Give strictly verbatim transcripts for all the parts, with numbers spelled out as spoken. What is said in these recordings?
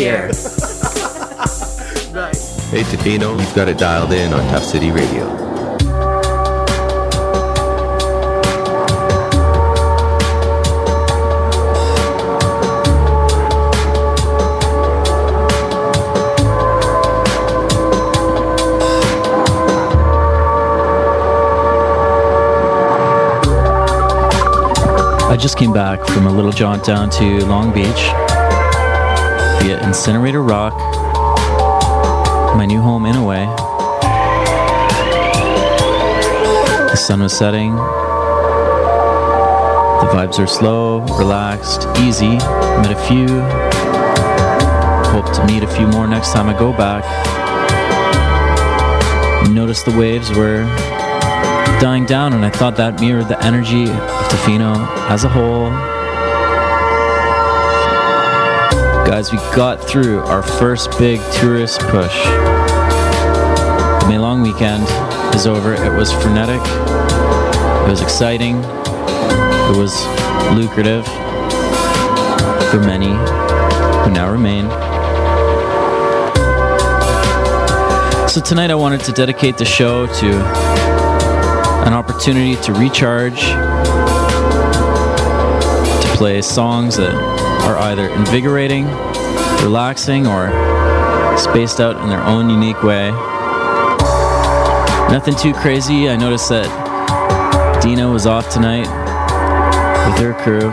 here. Nice. Hey, Tofino, you've got it dialed in on Tough City Radio. I just came back from a little jaunt down to Long Beach via Incinerator Rock, my new home in a way. The sun was setting, the vibes are slow, relaxed, easy. Met a few, hope to meet a few more next time I go back. Noticed the waves were dying down, and I thought that mirrored the energy of Tofino as a whole. Guys, we got through our first big tourist push. The May long weekend is over. It was frenetic, it was exciting, it was lucrative for many who now remain. So tonight I wanted to dedicate the show to an opportunity to recharge, to play songs that are either invigorating, relaxing, or spaced out in their own unique way. Nothing too crazy. I noticed that Dina was off tonight with her crew.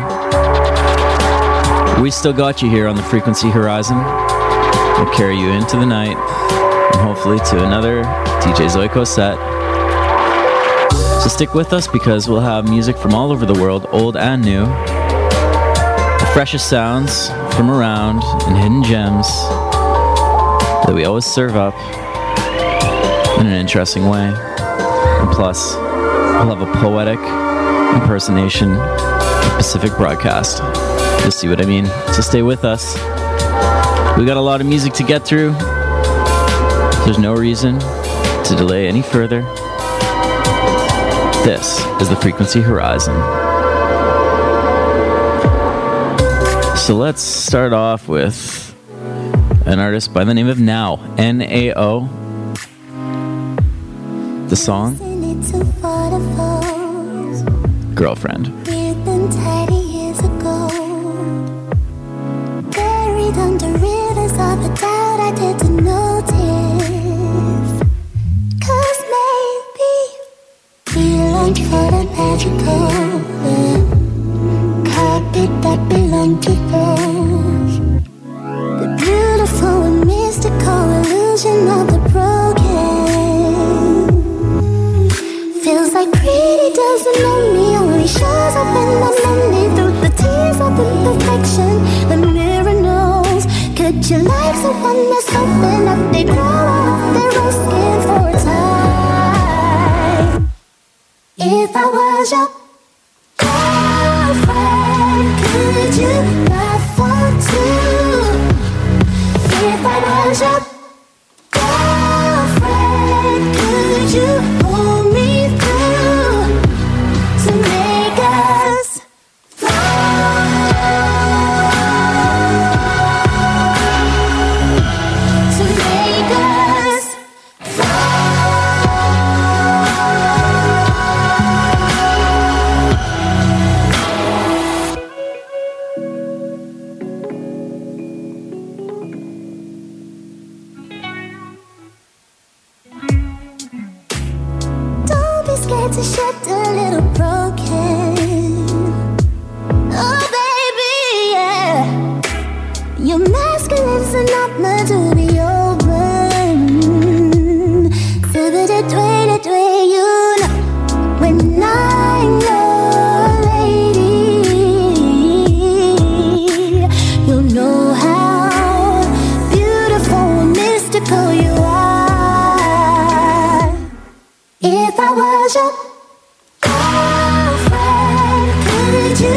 We still got you here on the Frequency Horizon. We'll carry you into the night and hopefully to another D J Zoico set. So stick with us, because we'll have music from all over the world, old and new, the freshest sounds from around, and hidden gems that we always serve up in an interesting way. And plus, we'll have a poetic impersonation of Pacific Broadcast. You'll see what I mean. So stay with us. We got a lot of music to get through. There's no reason to delay any further. This is the Frequency Horizon. So let's start off with an artist by the name of N A O. N A O. The song Girlfriend. Buried under rivers of the doubt I didn't notice. Lunch for the magical carpet that belonged to those. The beautiful and mystical illusion of the broken. Feels like pretty doesn't know me, only shows up in the memory through the tears of imperfection. The mirror knows. Could you like someone that's open up? They grow out of their own skin for a time. If I was your girlfriend, could you love for two? If I was your girlfriend, could you hold me through to make us fly? To make us fly. To shut a little broken. Oh baby, yeah. Your masculine's an opera to be open. So that it way, that way, you know. When I'm your lady, you'll know how beautiful and mystical you are. If I was your I to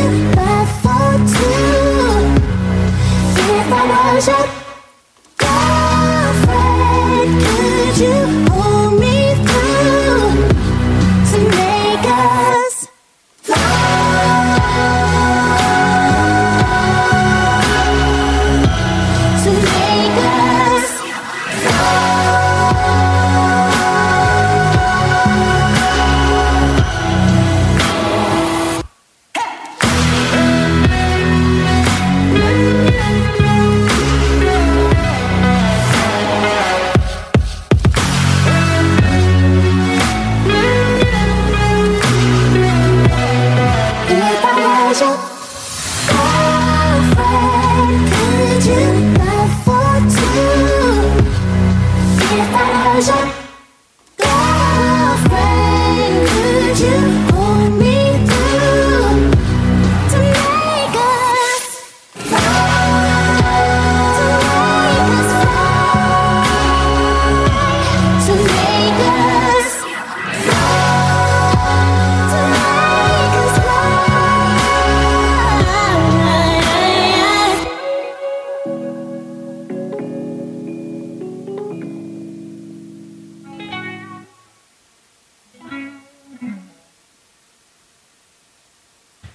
make us fly, to make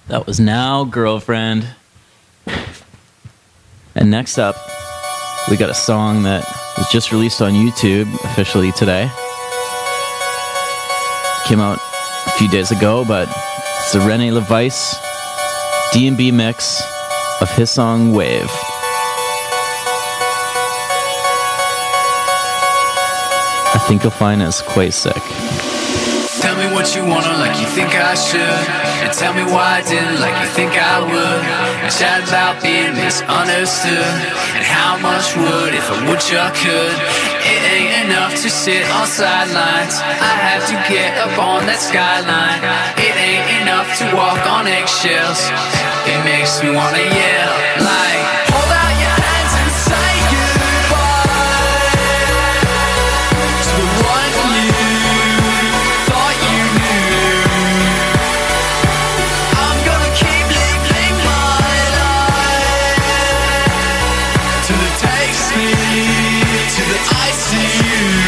That was Now Girlfriend. And next up, we got a song that was just released on YouTube officially today. Came out a few days ago, but it's a Rene LeVice D and B mix of his song Wave. I think you'll find it's quite sick. Tell me what you wanna, like you think I should. And tell me why I didn't, like you think I would. And chat about being misunderstood. And how much would, if I would, you could. It ain't enough to sit on sidelines. I have to get up on that skyline. It ain't enough to walk on eggshells. It makes me wanna yell, like, hold out your hands and say goodbye to the one you thought you knew. I'm gonna keep living my life till it takes me to the I C U.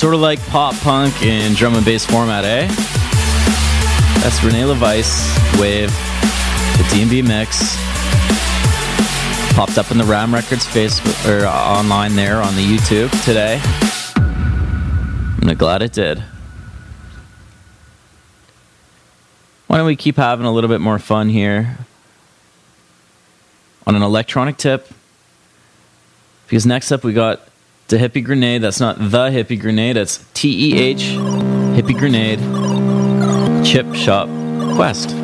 Sort of like pop punk in drum and bass format, eh? That's Rene LeVice, Wave, the D and B mix. Popped up in the Ram Records Facebook, or online there on the YouTube today. I'm glad it did. Why don't we keep having a little bit more fun here on an electronic tip? Because next up we got Te Hippie Grenade. That's not The Hippie Grenade. That's T E H Hippie Grenade Chip Shop Quest.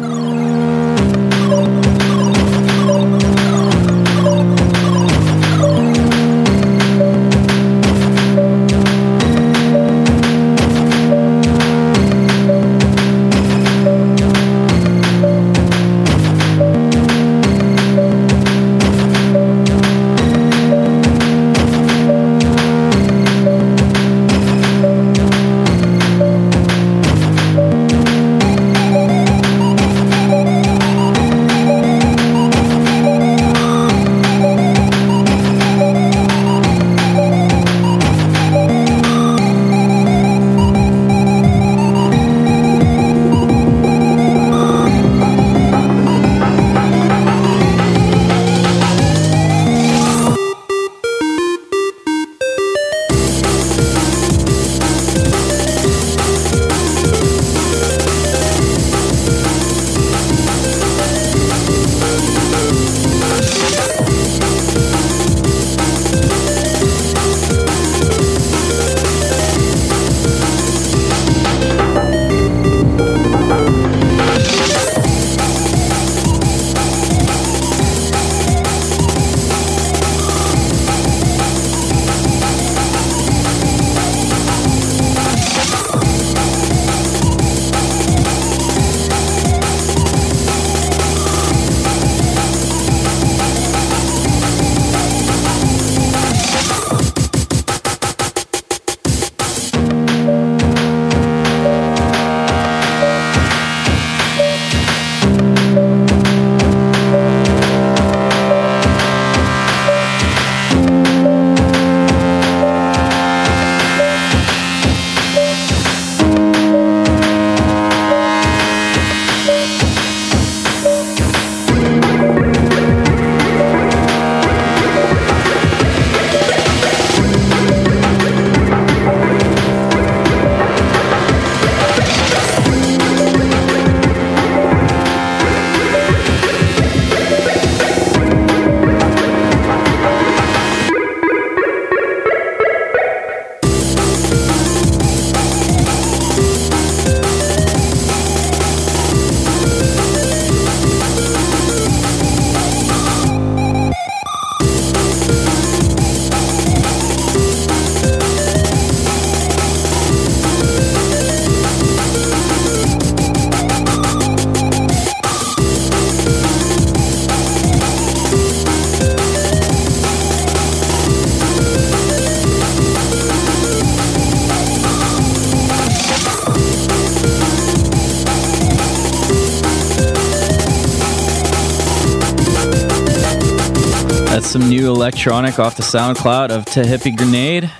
Some new electronic off the SoundCloud of Te Hippie Grenade,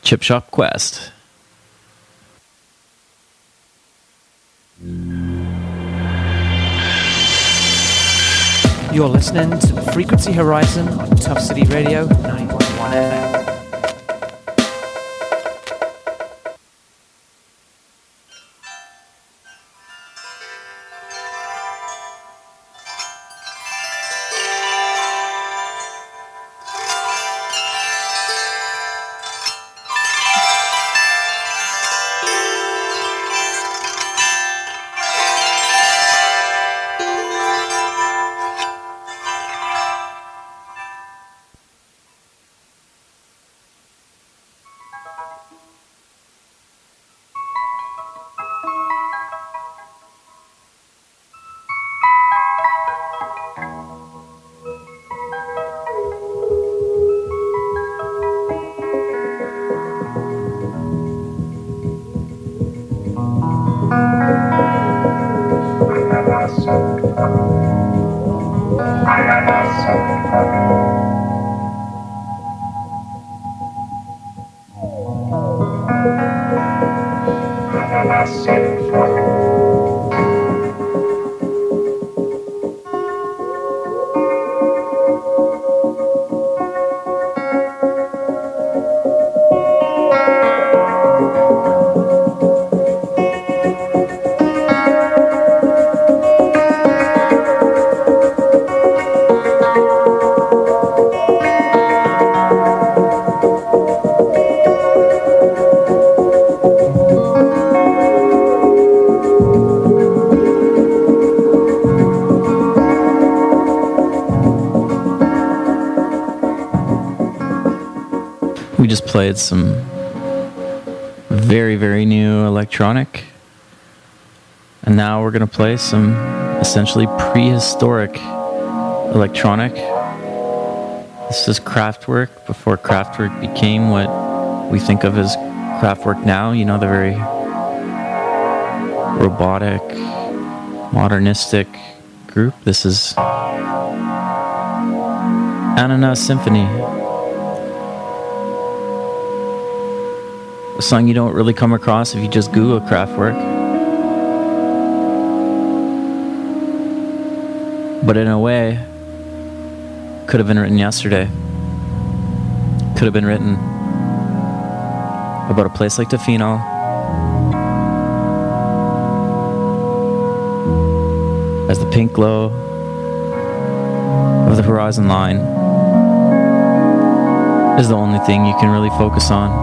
Chip Shop Quest. You're listening to Frequency Horizon on Tough City Radio nine point one F M. Just played some very, very new electronic, and now we're going to play some essentially prehistoric electronic. This is Kraftwerk before Kraftwerk became what we think of as Kraftwerk now, you know, the very robotic, modernistic group. This is Ananas Symphony. A song you don't really come across if you just Google Kraftwerk, but in a way could have been written yesterday, could have been written about a place like Tofino, as the pink glow of the horizon line is the only thing you can really focus on.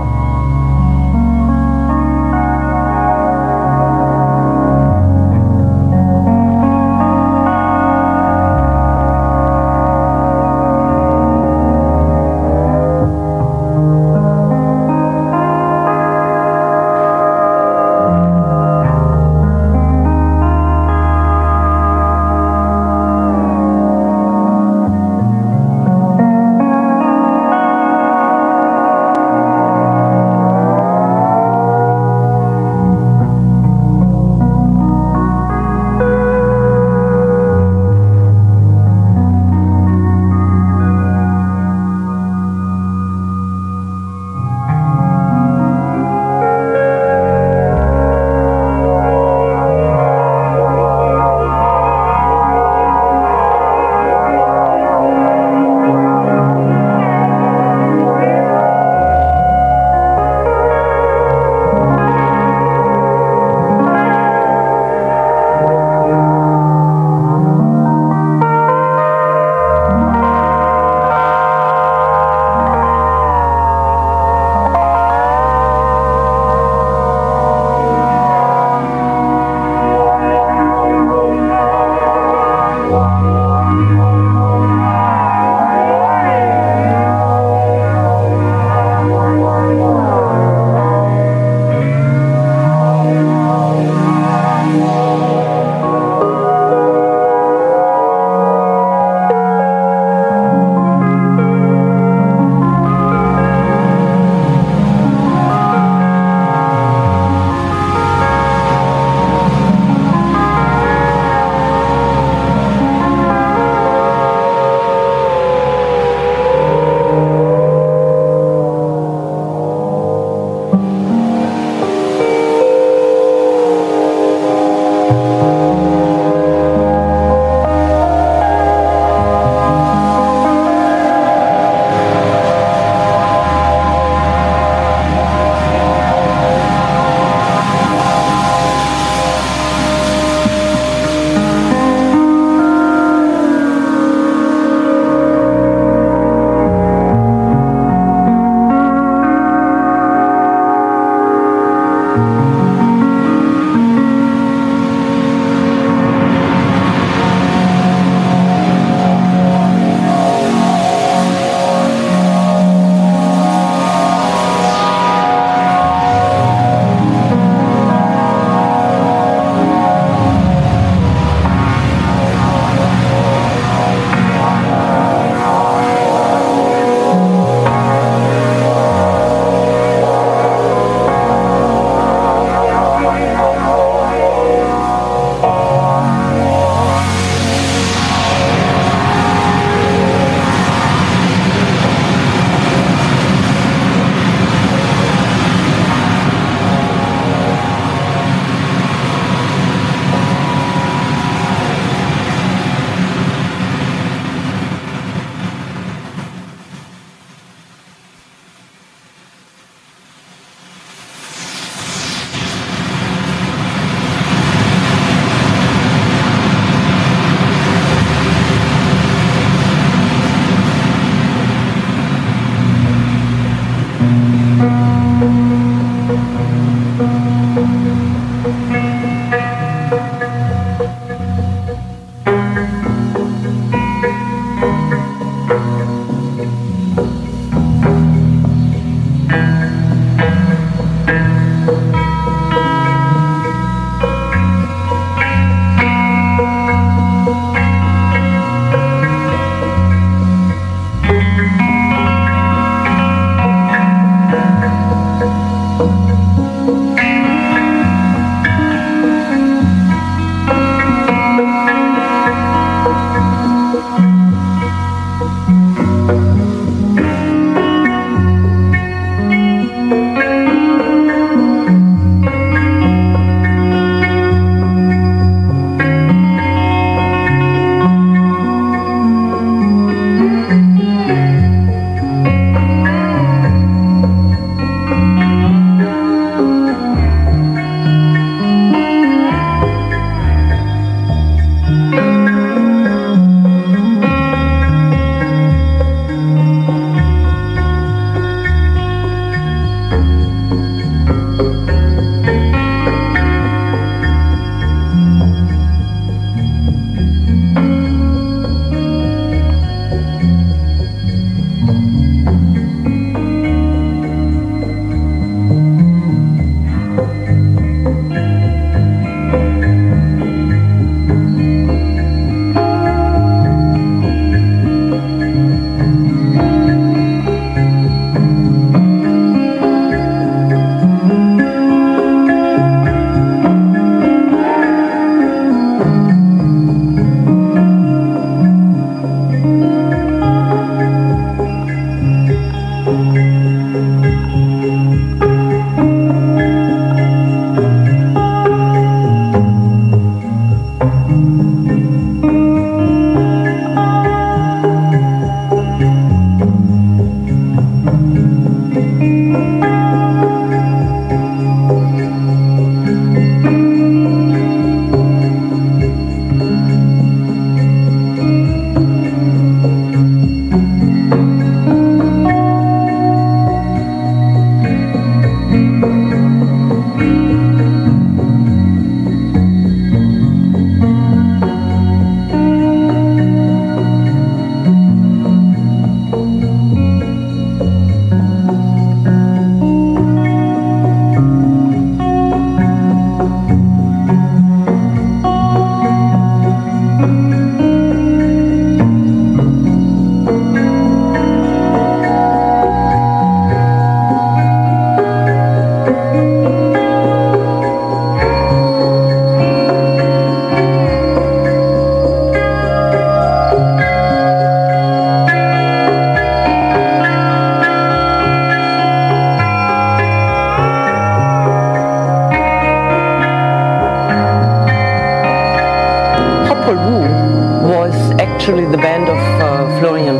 actually the band of uh, Florian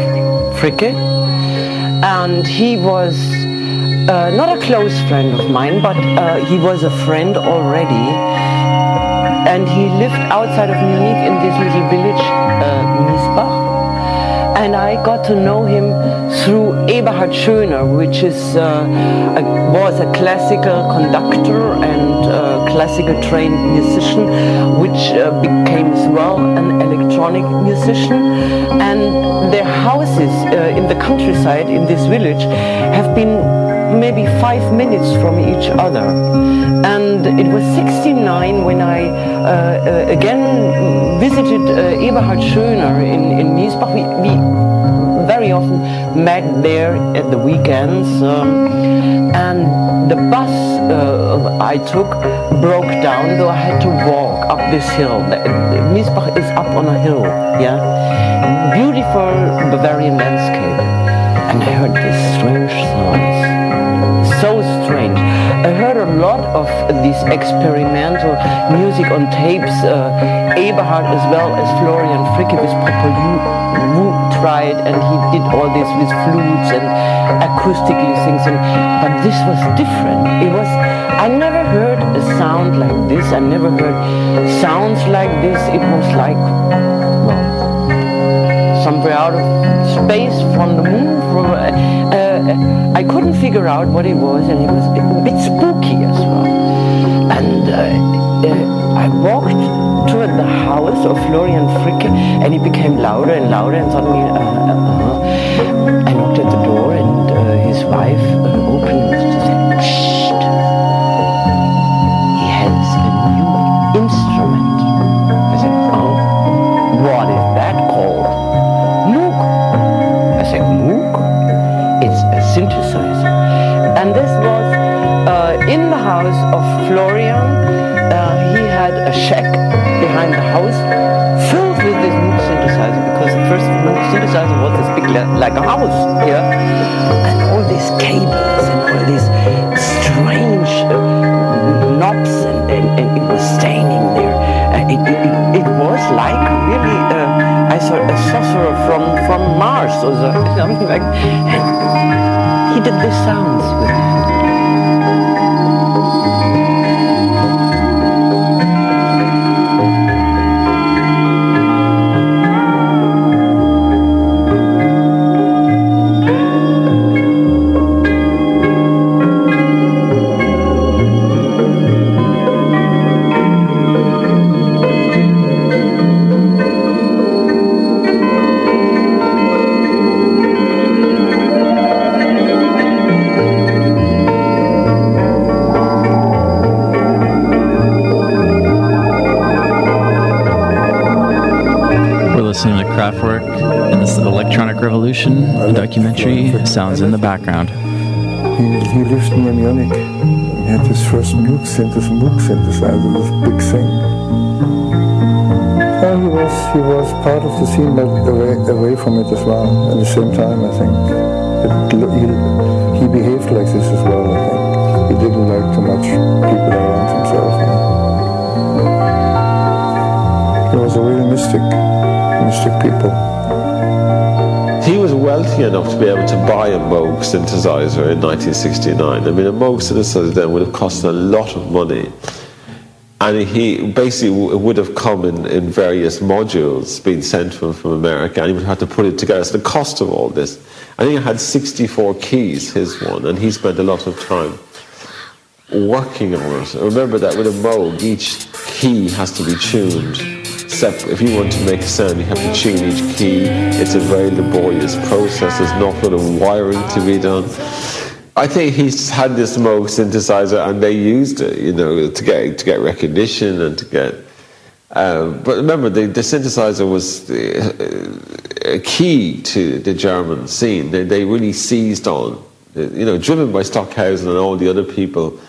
Fricke, and he was uh, not a close friend of mine, but uh, he was a friend already, and he lived outside of Munich in this little village, uh, Miesbach, and I got to know him through Eberhard Schöner, which is uh, a, was a classical conductor and uh, classical trained musician, which uh, became as well an electronic musician, and their houses uh, in the countryside in this village have been maybe five minutes from each other. And it was sixty-nine when I uh, uh, again visited uh, Eberhard Schöner in, in Miesbach. We, we very often met there at the weekends, um, and the bus uh, I took broke down, though I had to walk up this hill. Miesbach is up on a hill, yeah? Beautiful Bavarian landscape. And I heard these strange sounds. So strange. I heard a lot of this experimental music on tapes. Uh, Eberhard as well as Florian Fricke with Popol Vuh tried, and he did all this with flutes and acoustic things. And, but this was different. It was. I never heard a sound like this. I never heard sounds like this. It was like, well, somewhere out of space from the moon. From, uh, uh, I couldn't figure out what it was, and it was a bit spooky as well. And uh, uh, I walked toward the house of Florian Fricke, and it became louder and louder, and suddenly uh, uh, uh, I knocked at the door, and uh, his wife uh, opened and said, "Shh! He has a new instrument." I said, "Oh, what is that called?" "Moog." I said, "Moog? It's a synthesizer." And this was uh, in the house of Florian. Uh, he had a shack behind the house filled with this Moog synthesizer, because the first Moog synthesizer was as big like a house, yeah? And all these cables and all these strange uh, knobs, and, and, and it was staining there. Uh, it, it, it, it was like really, uh, I saw a sorcerer from, from Mars or something like that. He did the sounds with it. Listening to Kraftwerk and this Electronic Revolution, a documentary, sounds in the background. He, he lived near Munich. He had his first Moog synthesizer, Moog synthesizer, this big thing. And he was he was part of the scene, but away away from it as well. At the same time, I think it, he, he behaved like this as well. I think he didn't like too much people around himself. He was a real mystic. Mystic people. He was wealthy enough to be able to buy a Moog synthesizer in nineteen sixty-nine. I mean, a Moog synthesizer then would have cost a lot of money, and he basically would have come in, in various modules being sent to him from America, and he would have to put it together. So the cost of all this, I think it had sixty-four keys, his one, and he spent a lot of time working on it. Remember that with a Moog, each key has to be tuned. Except if you want to make a sound, you have to tune each key. It's a very laborious process. There's an awful lot of wiring to be done. I think he's had this Moog synthesizer, and they used it, you know, to get to get recognition and to get. Uh, but remember, the, the synthesizer was the, uh, a key to the German scene. They, they really seized on, you know, driven by Stockhausen and all the other people.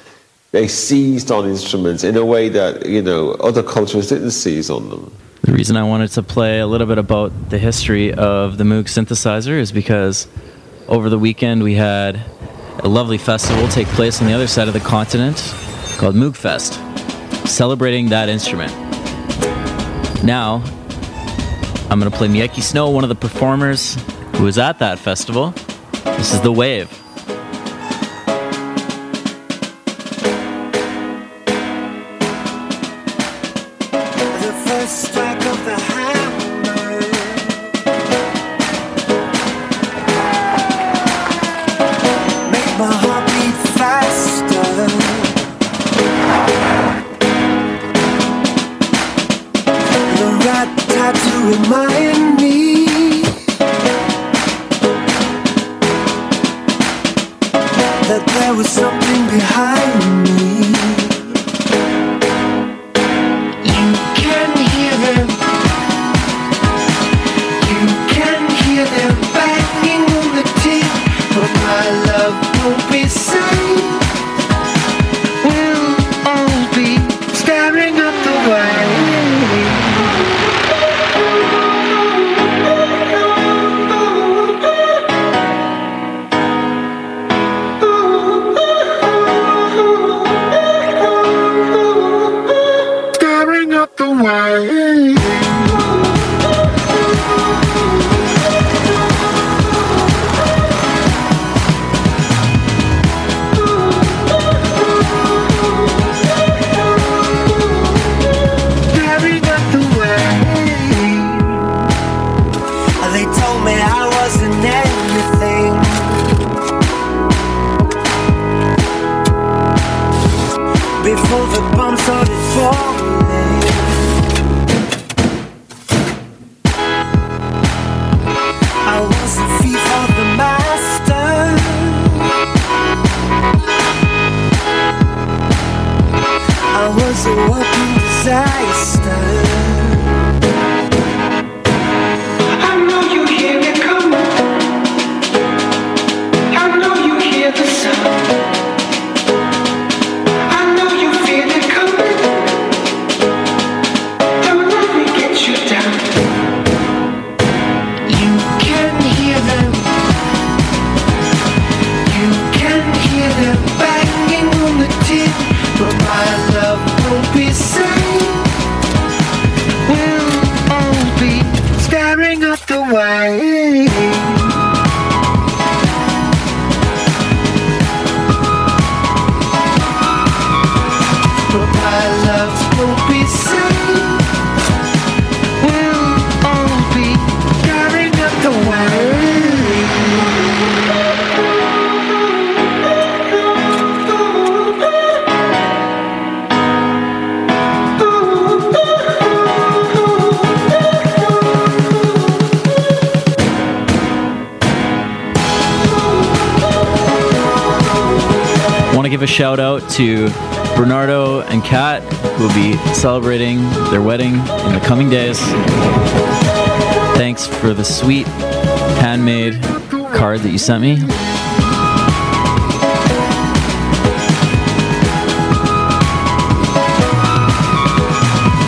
They seized on instruments in a way that, you know, other cultures didn't seize on them. The reason I wanted to play a little bit about the history of the Moog synthesizer is because over the weekend we had a lovely festival take place on the other side of the continent called Moogfest, celebrating that instrument. Now, I'm going to play Miike Snow, one of the performers who was at that festival. This is The Wave. Shout out to Bernardo and Kat, who will be celebrating their wedding in the coming days. Thanks for the sweet handmade card that you sent me.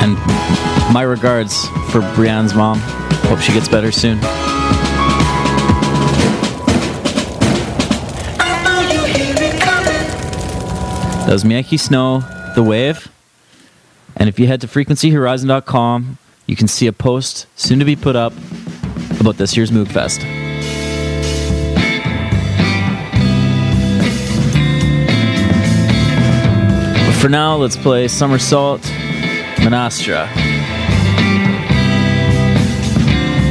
And my regards for Brianne's mom. Hope she gets better soon. That was Miike Snow, The Wave. And if you head to frequency horizon dot com, you can see a post soon to be put up about this year's Moogfest. But for now, let's play Somersault, Manastra.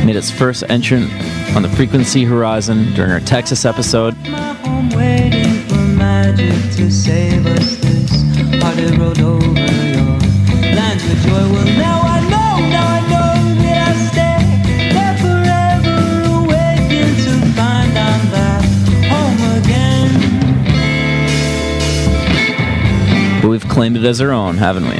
Made its first entrant on the Frequency Horizon during our Texas episode. Magic to save us this hearted road over your lands with joy. Well, now I know, now I know that I stay there forever, awakened to find I'm back home again. But we've claimed it as our own, haven't we?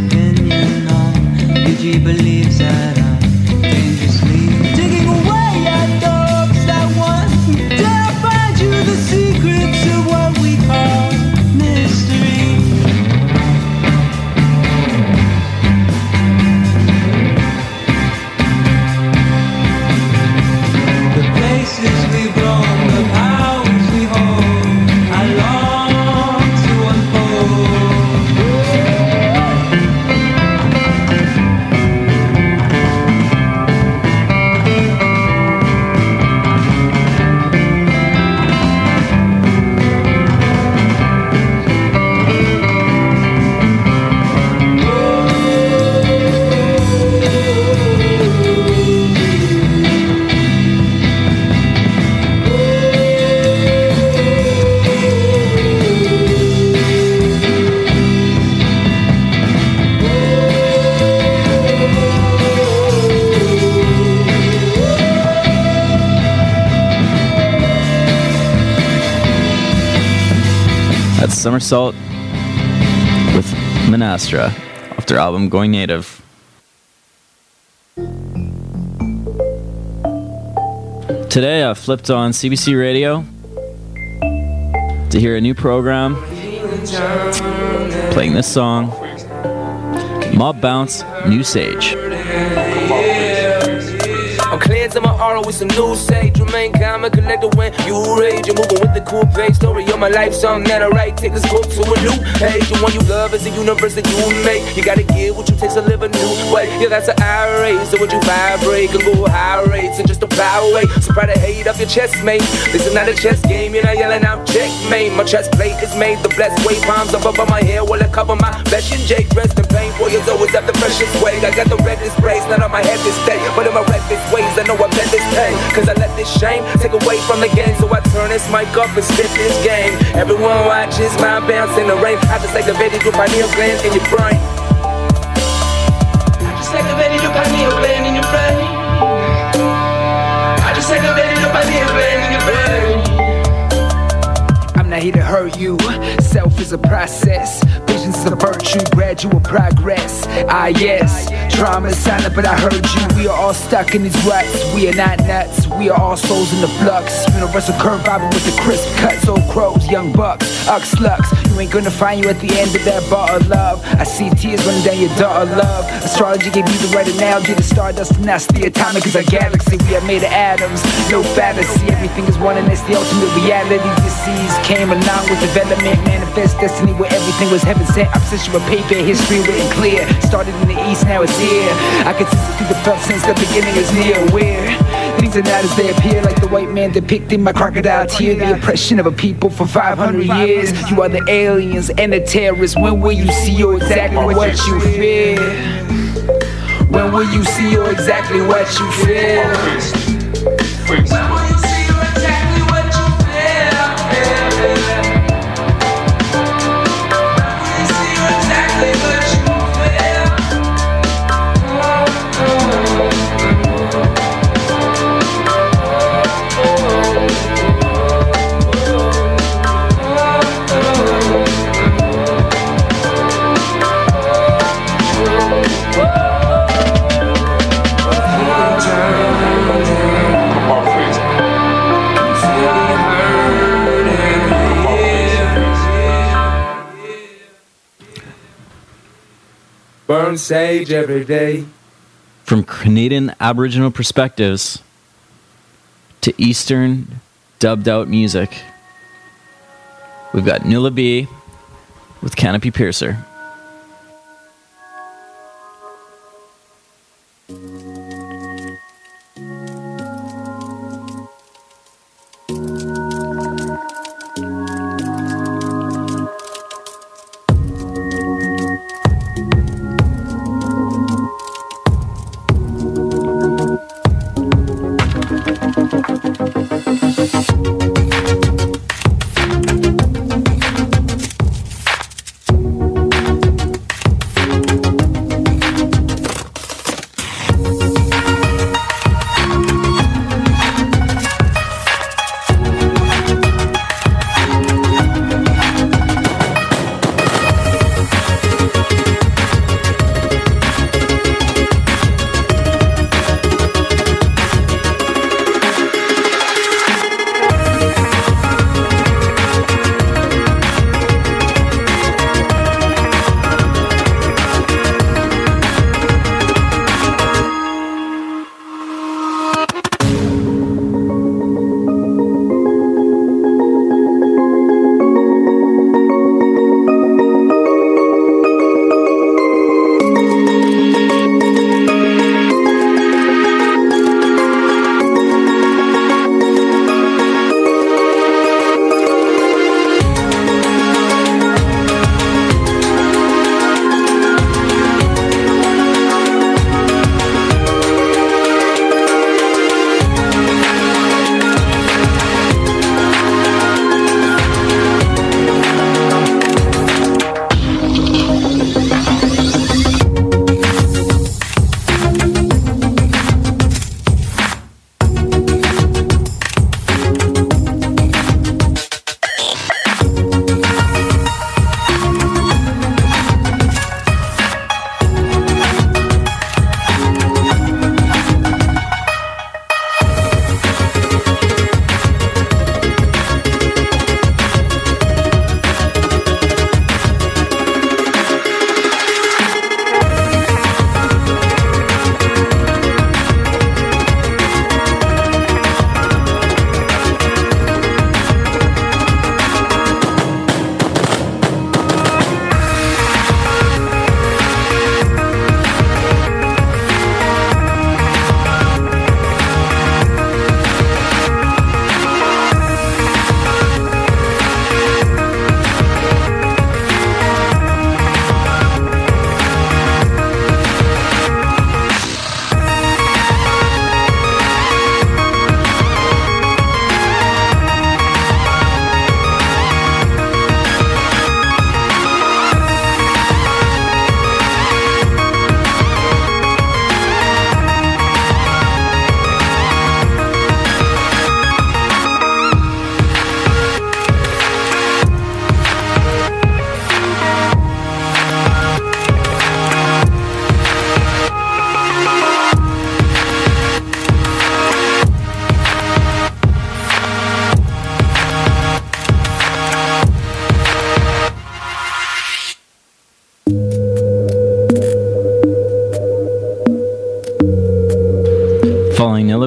Opinion on D J believes that I'm dangerously digging away at dogs that want to find you the secrets of what we call mystery. Somersault with Manastra off their album Going Native. Today I flipped on C B C Radio to hear a new program playing this song, Mob Bounce, New Sage. I'm cleansed in my aura with some new sage. Remain calm and collected when you rage. You're moving with the cool page. Story of my life, something that I write. Take this book to a new page. The one you love is the universe that you make. You gotta give what you take to live a new way. Yeah, that's an irate. So would you vibrate? Can go high rates and just a power way. So try to hate off your chest, mate. This is not a chess game. You're not yelling out checkmate. My chest plate is made. The blessed way palms up above my hair while I cover my flesh and Jake. Rest in pain. Warriors always have the freshest way. I got the redness braids. Not on my head this day, but in my reckless way. I know I bet this pain, cause I let this shame take away from the game. So I turn this mic up and spit this game. Everyone watches my bounce in the rain. I just like the baby do my nail gland in your brain. I just like the baby do my nail gland in your brain. I just like the baby do my nail gland in your brain. I'm not here to hurt you. Self is a process. Vision's a virtue, gradual progress. Ah yes, trauma is silent but I heard you. We are all stuck in these ruts, we are not nuts. We are all souls in the flux. Universal curve vibing with the crisp cuts. Old crows, young bucks, ux lux. You ain't gonna find you at the end of that bar of love. I see tears running down your door of love. Astrology gave you the right analogy. The stardust and that's the atomic is a galaxy. We are made of atoms, no fallacy. Everything is one and it's the ultimate reality. Disease came along with development. Manifest destiny where everything was heaven sent. Obsession with paper, history written clear. Started in the east, now it's here. I can see through the felt since the beginning is near. Where? Things are not as they appear, like the white man depicting my crocodile tear. The oppression of a people for five hundred years. You are the aliens and the terrorists. When will you see or exactly what you fear? When will you see or exactly what you fear? When will you see or exactly what you fear? When will you see or exactly what you fear? Burn sage every day. From Canadian Aboriginal perspectives to Eastern dubbed out music, we've got Nula B with Canopy Piercer.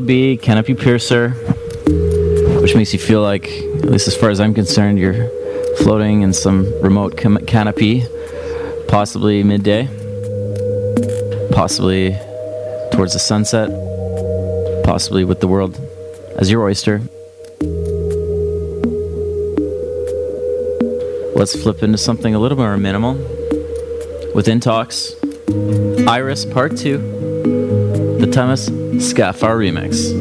be Canopy Piercer, which makes you feel like, at least as far as I'm concerned, you're floating in some remote com- canopy, possibly midday, possibly towards the sunset, possibly with the world as your oyster. Let's flip into something a little more minimal with Intox, Iris Part two, the Thomas Scaffar remix.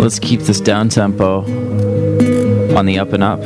Let's keep this down tempo on the up and up.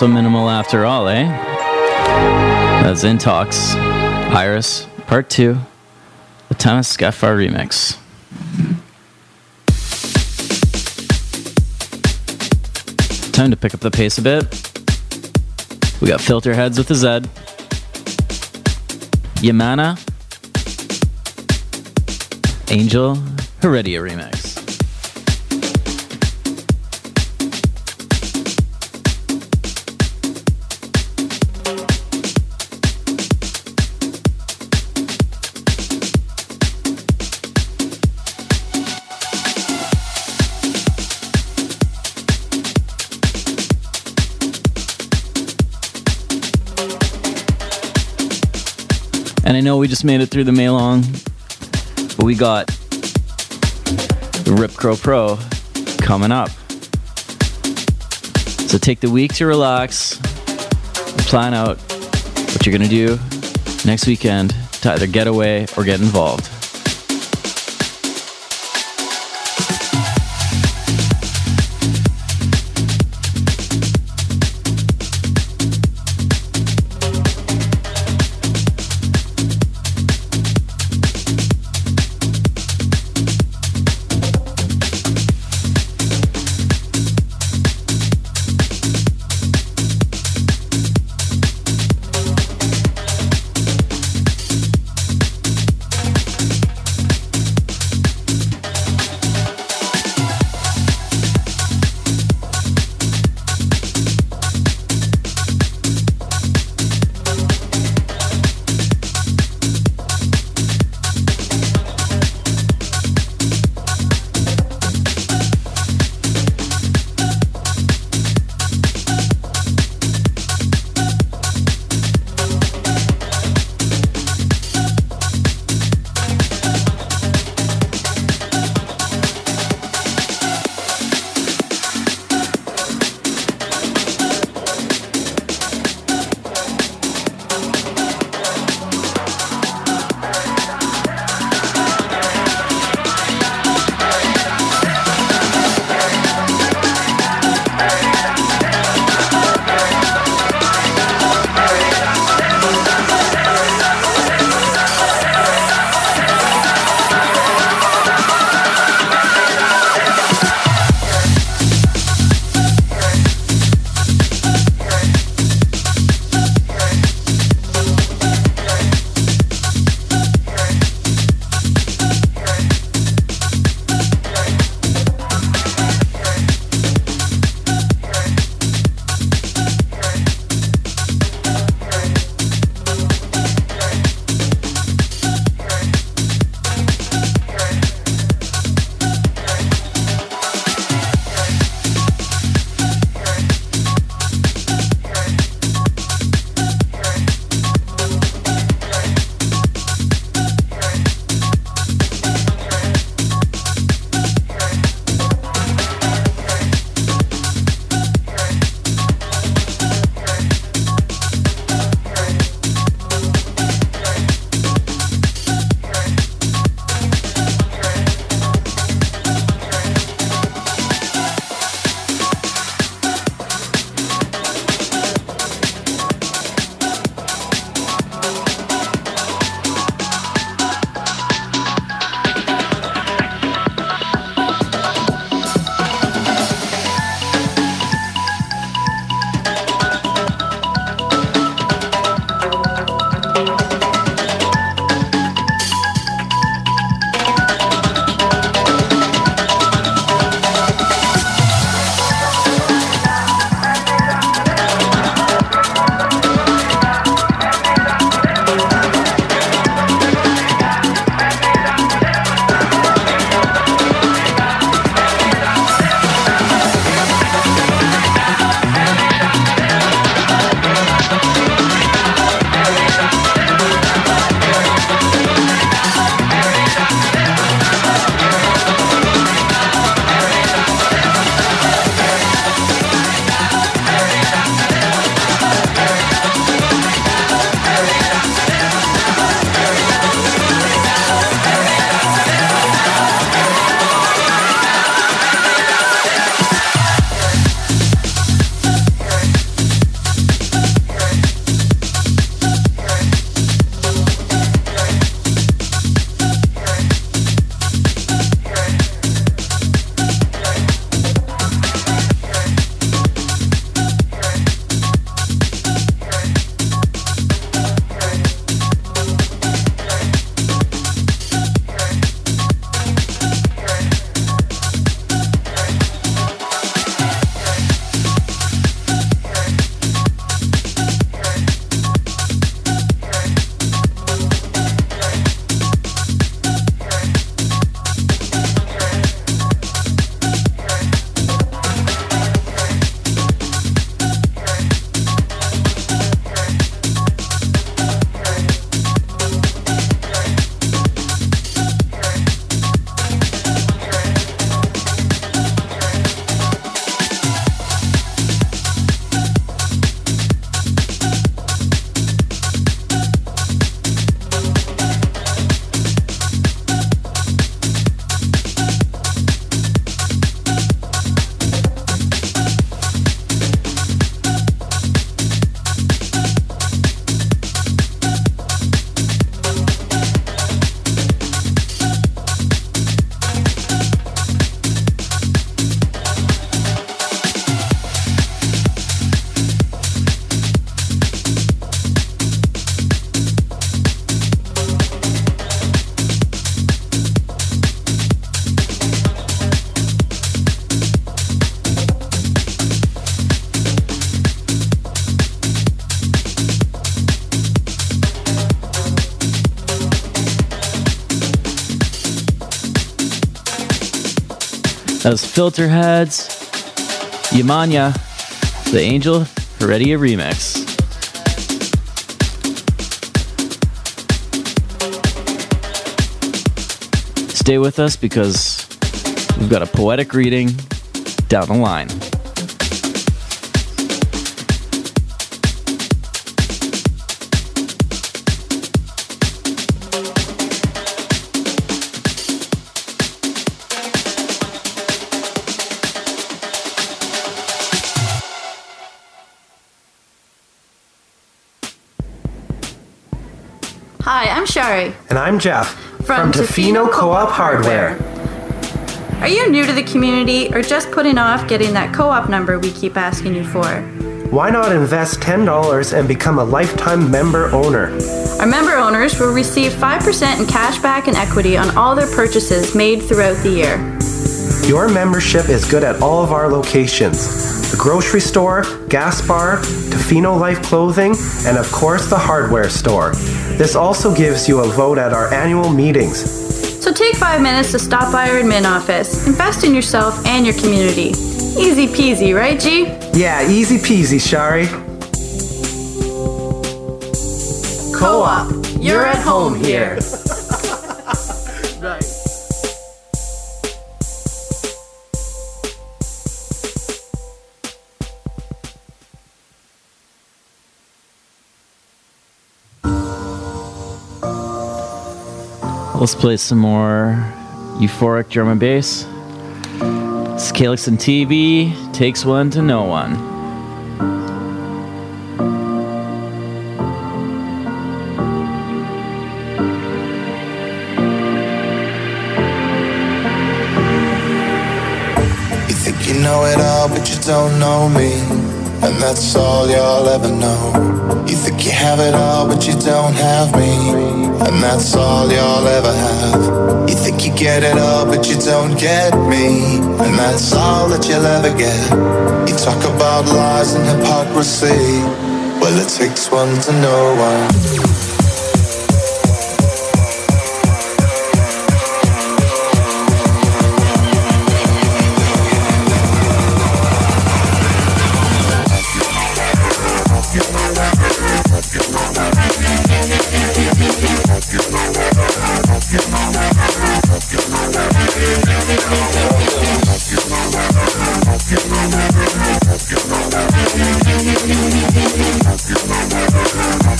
so minimal after all, eh? That's Intox, Iris Part two, the Thomas Scaffar remix. Time to pick up the pace a bit. We got Filter Heads with a Z, Yamana, Angel Heredia remix. And I know we just made it through the May-Long, but we got the Rip Curl Pro coming up. So take the week to relax, plan out what you're going to do next weekend to either get away or get involved. That was Filter Heads, Yamanya, the Angel Heredia remix. Stay with us because we've got a poetic reading down the line. Hi, I'm Shari. And I'm Jeff. From, from Tofino, Tofino Co-op Hardware. Are you new to the community or just putting off getting that co-op number we keep asking you for? Why not invest ten dollars and become a lifetime member owner? Our member owners will receive five percent in cash back and equity on all their purchases made throughout the year. Your membership is good at all of our locations. The grocery store, gas bar, Tofino Life Clothing, and of course the hardware store. This also gives you a vote at our annual meetings. So take five minutes to stop by our admin office. Invest in yourself and your community. Easy peasy, right, G? Yeah, easy peasy, Shari. Co-op, you're at home here. Right. Let's play some more euphoric drum and bass. It's Calix and T V, Takes One to Know One. You think you know it all, but you don't know me, and that's all you'll ever know. You think you have it all, but you don't have me, and that's all you'll ever have. You think you get it all, but you don't get me, and that's all that you'll ever get. You talk about lies and hypocrisy, well it takes one to know one.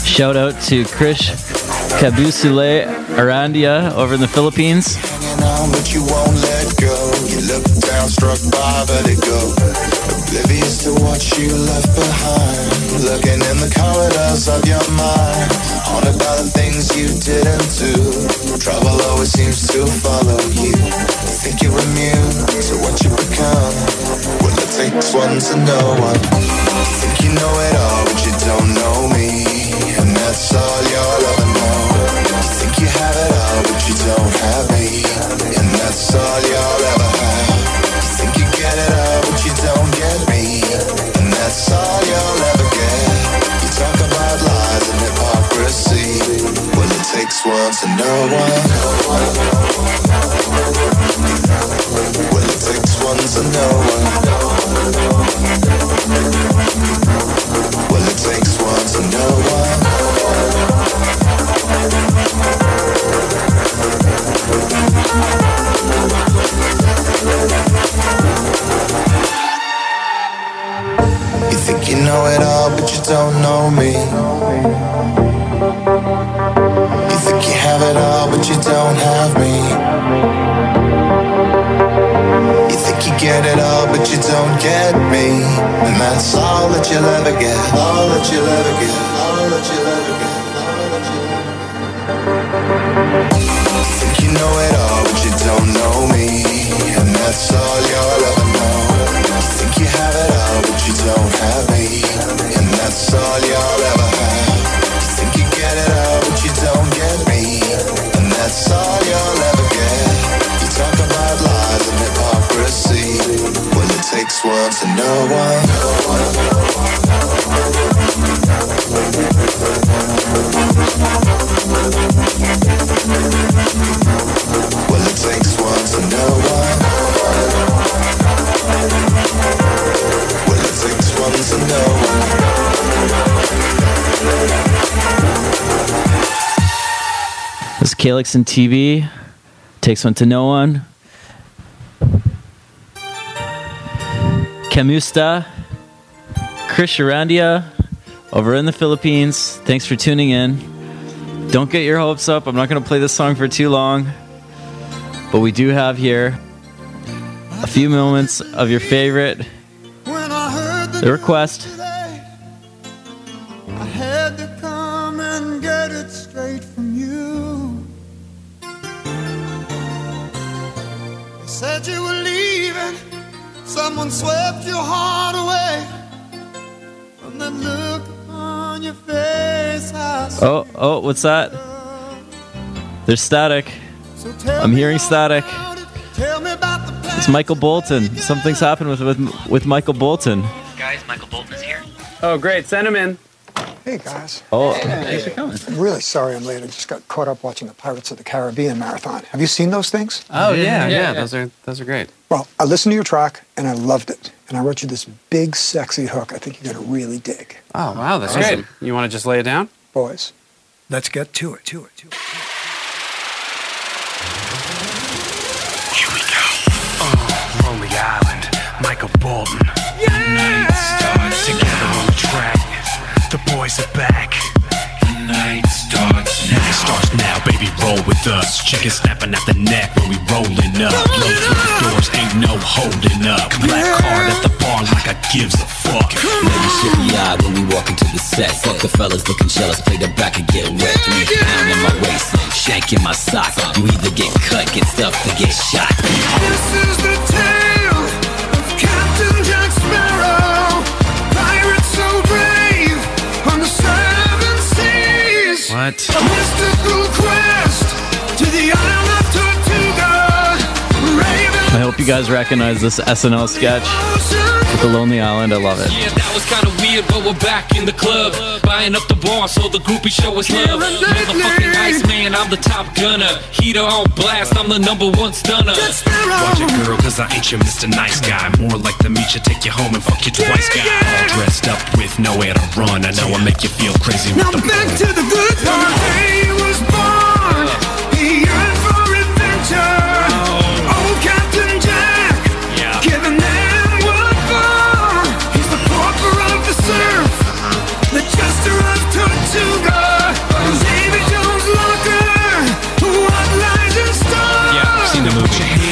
Shout out to Krish Kabusulay Arandia over in the Philippines. But you won't let go. You look down, struck by vertigo. Oblivious to what you left behind. Looking in the corridors of your mind. Haunted by the things you didn't do. Trouble always seems to follow you. You think you're immune to what you become. Well, it takes one to know one. You think you know it all, but you don't know me. That's all you'll ever know. You think you have it all, but you don't have me, and that's all you'll ever have. You think you get it all, but you don't get me, and that's all you'll ever get. You talk about lies and hypocrisy, well it takes one to know one. Well it takes one to know one. Well it takes one to know one. You know it all, but you don't know me. You think you have it all, but you don't have me. You think you get it all, but you don't get me, and that's all that you'll ever get. All that you'll ever get. All that you'll ever get. All that you'll ever get. You think you know it all, but you don't know me, and that's all you'll ever know. You think you have it all, but you don't have me, and that's all you'll ever have. You think you get it all, but you don't get me, and that's all you'll ever get. You talk about lies and hypocrisy, well it takes one to know one. Calix and T V, Takes One to Know One, Kamusta, Krish Arandia, over in the Philippines. Thanks for tuning in. Don't get your hopes up. I'm not going to play this song for too long, but we do have here a few moments of your favorite, The Request. Said you were leaving, someone swept your heart away. From that look on your face, I oh, oh, what's that? There's static. So I'm hearing static. It. Tell me about the plan. It's Michael Bolton. Something's happened with, with with Michael Bolton. Guys, Michael Bolton is here. Oh, great. Send him in. Hey, guys. Oh, hey. Thanks for coming. I'm really sorry I'm late. I just got caught up watching the Pirates of the Caribbean marathon. Have you seen those things? Oh, yeah, yeah, yeah, yeah. Those are those are great. Well, I listened to your track, and I loved it. And I wrote you this big, sexy hook I think you're going to really dig. Oh, wow, that's awesome. Great. You want to just lay it down? Boys, let's get to it, to it, to it. Here we go. Oh, Lonely Island, Michael Bolton. Yeah! Night starts together on the track. The boys are back. The night starts now. Night starts now, baby, roll with us. Chicken snapping at the neck when we rolling up. Blow through the doors, ain't no holding up. Black card at the bar like I gives a fuck. Ladies shifty eye when we walk into the set. Fuck the fellas looking jealous, play the back and get wet. Three pound in my waist, shank in my sock. You either get cut, get stuffed, or get shot. This is the tale of Captain Jack Sparrow, pirate so brave. What? A mystical quest to the island of Tortuga. I hope you guys recognize this S N L sketch with the Lonely Island. I love it. Yeah, that was kind of weird, but we're back in the club, buying up the bar so the groupie show us love. Motherfucking Iceman, I'm the top gunner. Heater on blast, I'm the number one stunner. Watch it, girl, cause I ain't your Mister Nice Guy. More like the meet you, take you home and fuck you twice, guy. All dressed up with nowhere to run. I know I make you feel crazy with now the I'm back to the good time. He was born, he yearned for adventure.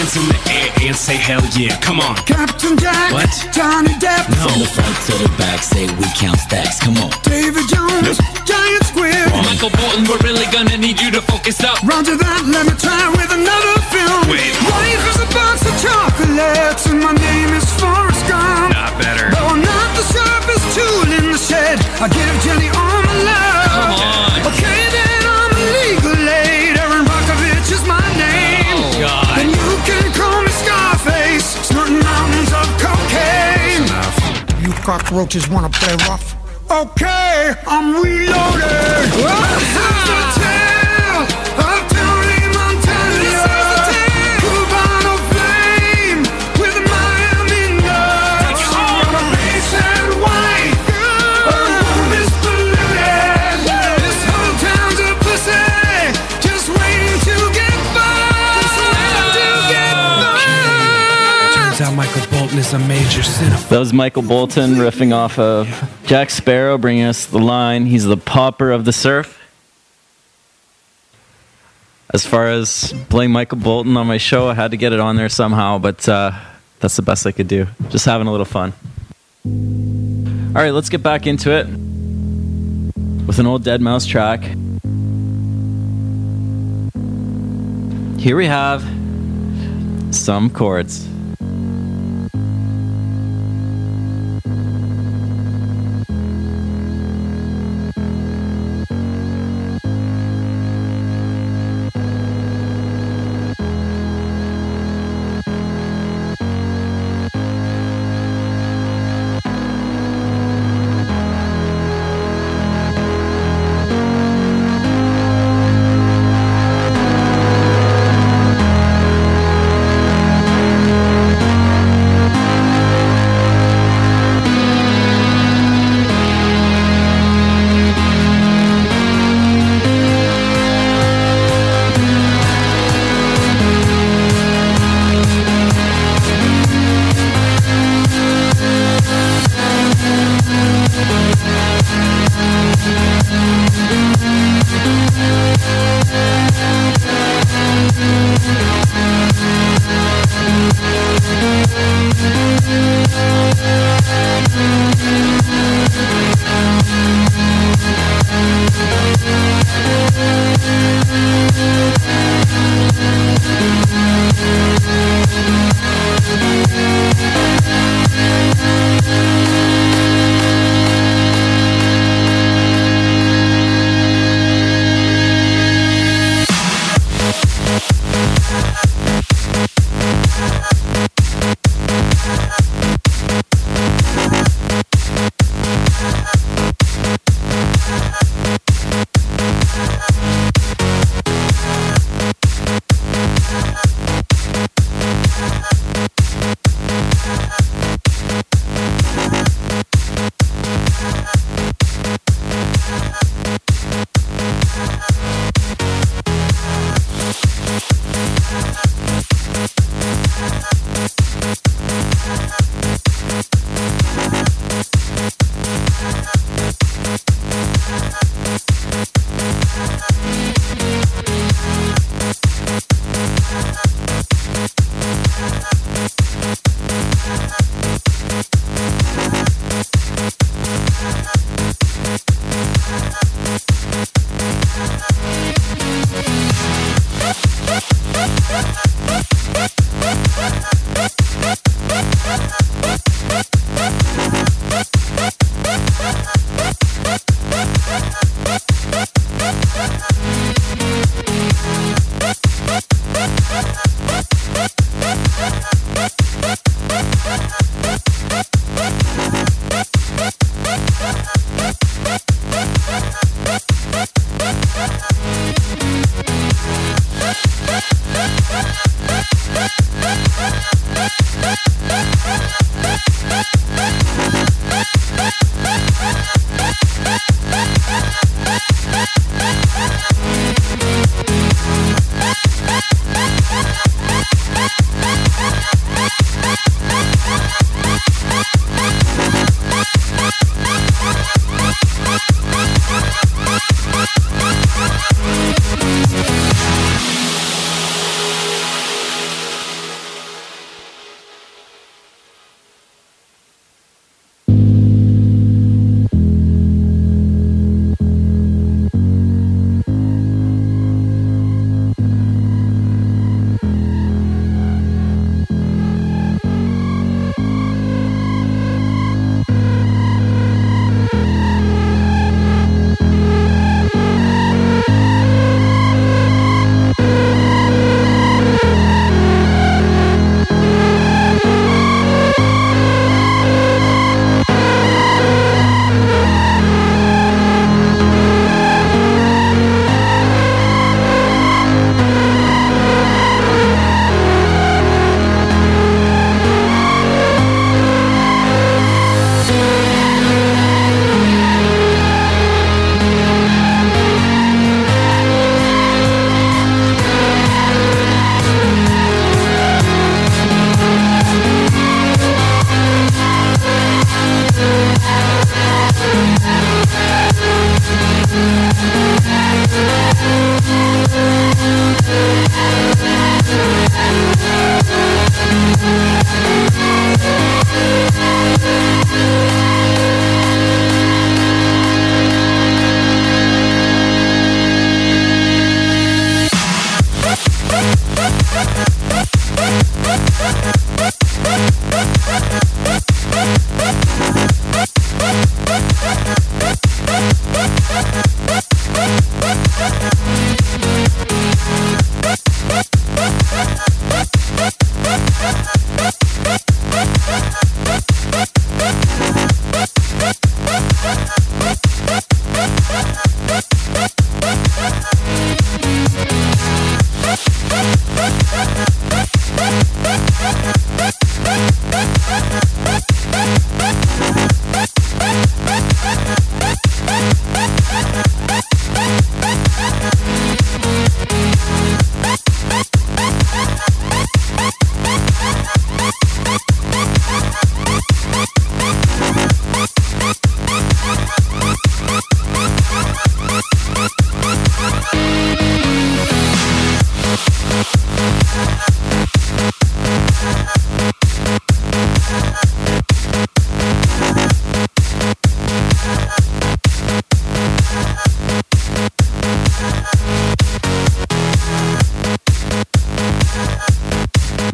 In the air and say hell yeah, come on. Captain Jack, what? Johnny Depp. No. From the front to the back, say we count stacks, come on. David Jones, nope. Giant Squid. Wrong. Michael Bolton, we're really gonna need you to focus up. Roger that, let me try with another film. Wait. Life is a box of chocolates and my name is Forrest Gump. Not better. Though I'm not the sharpest tool in the shed, I give Jenny all my love. Come on. Okay then, I'm a legal aid. Aaron Brockovich is my name. Oh God. And you can call me Scarface, snorting mountains of cocaine. You cockroaches wanna play rough? Okay, I'm reloaded. This is the tale of Tony Montana, Cubano flame with Miami nuts. You're a race and white girl, a room is polluted. This whole town's a pussy, just waiting to get by. Michael Bolton is a major cinephile. That was Michael Bolton riffing off of Jack Sparrow, bringing us the line, he's the pauper of the surf. As far as playing Michael Bolton on my show, I had to get it on there somehow, but uh, that's the best I could do. Just having a little fun. All right, let's get back into it with an old deadmouse track. Here we have Some Chords.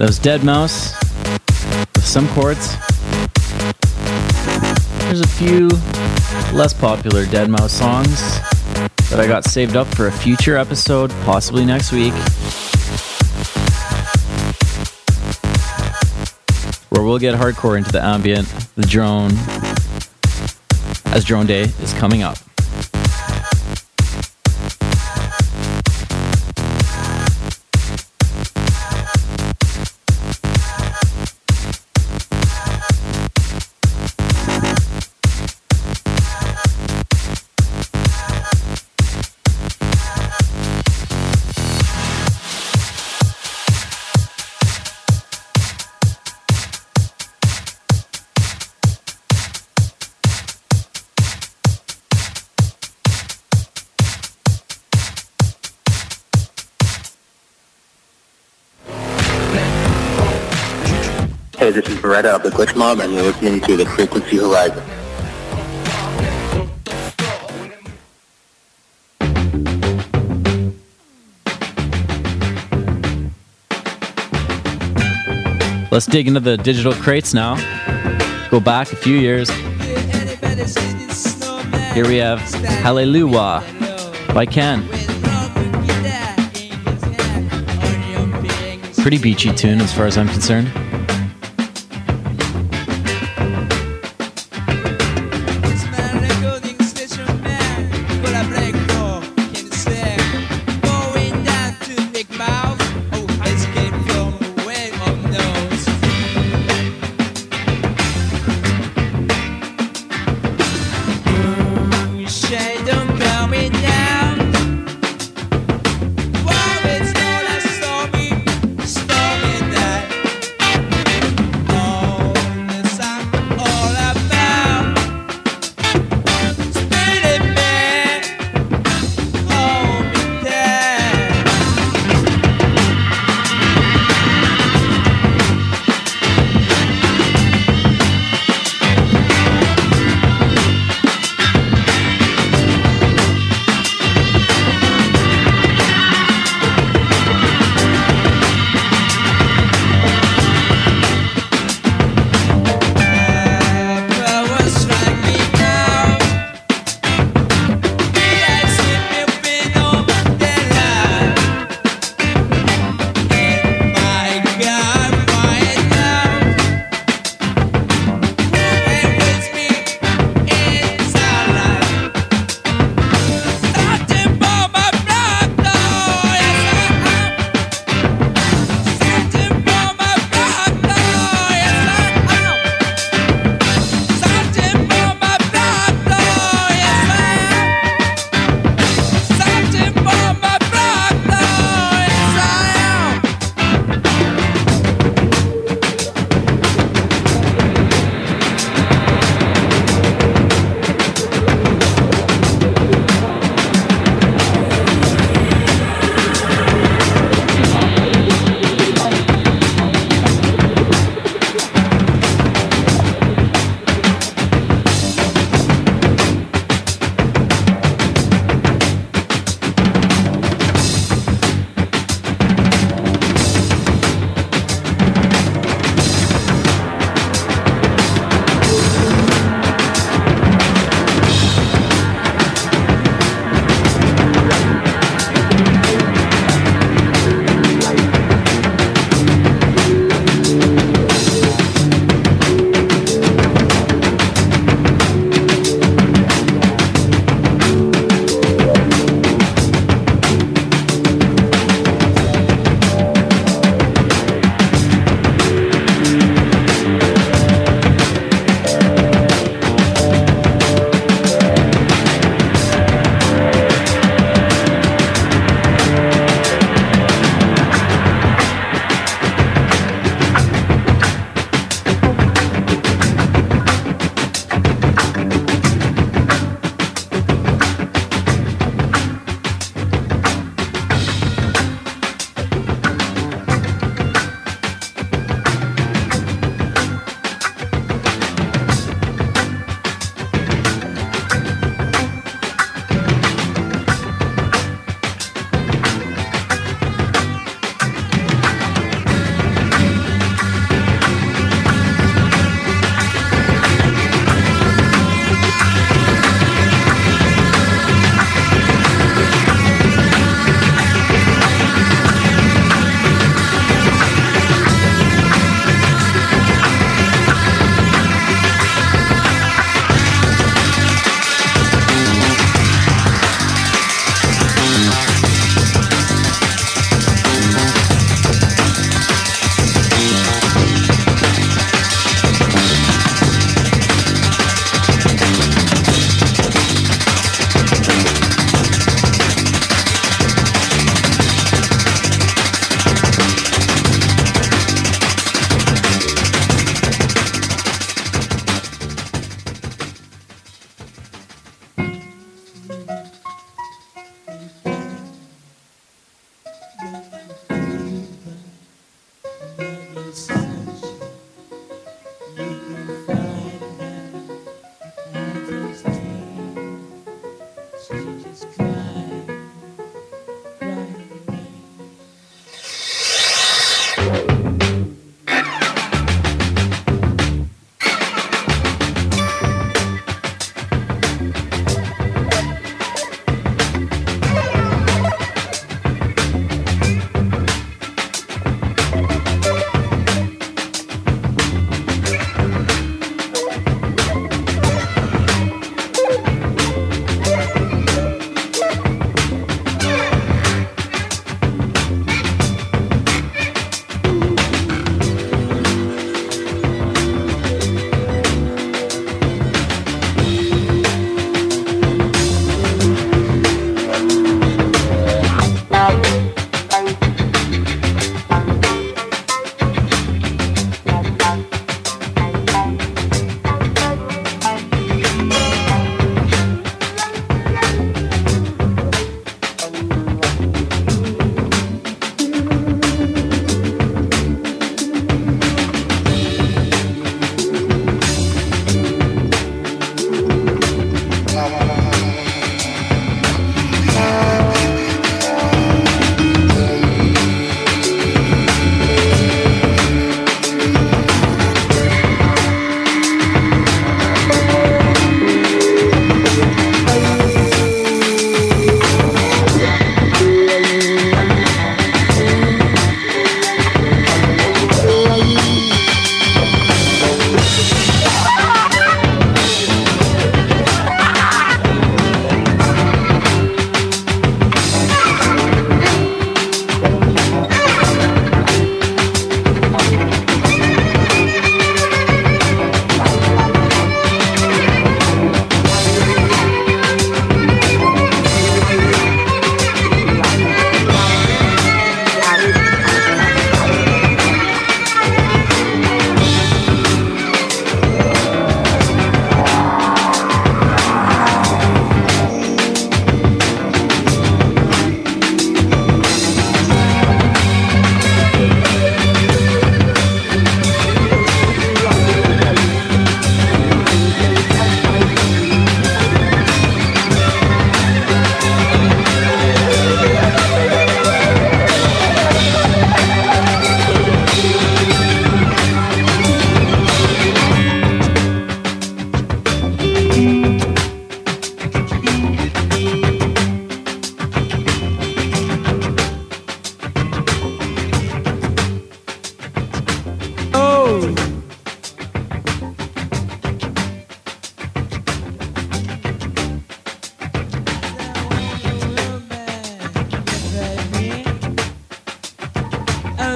That was Deadmau five with some chords. There's a few less popular Deadmau five songs that I got saved up for a future episode, possibly next week, where we'll get hardcore into the ambient, the drone, as Drone Day is coming up. Hey, this is Beretta of the Glitch Mob, and you're listening to the Frequency Horizon. Let's dig into the digital crates now. Go back a few years. Here we have Hallelujah by Ken. Pretty beachy tune as far as I'm concerned.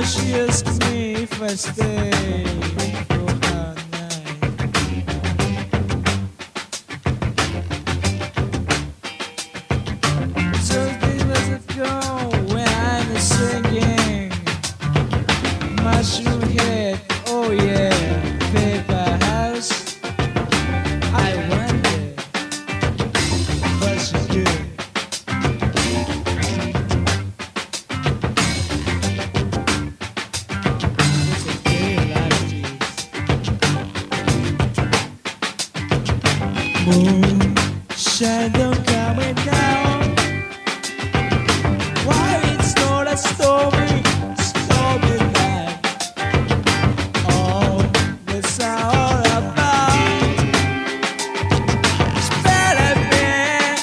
She asks me if I stay for a night. So deep does it go when I'm singing. Mushroom head, oh yeah, paper house. I wonder, but she's good. Shadow coming down. Why it's not a stormy, stormy night. All this are all about. It's better man,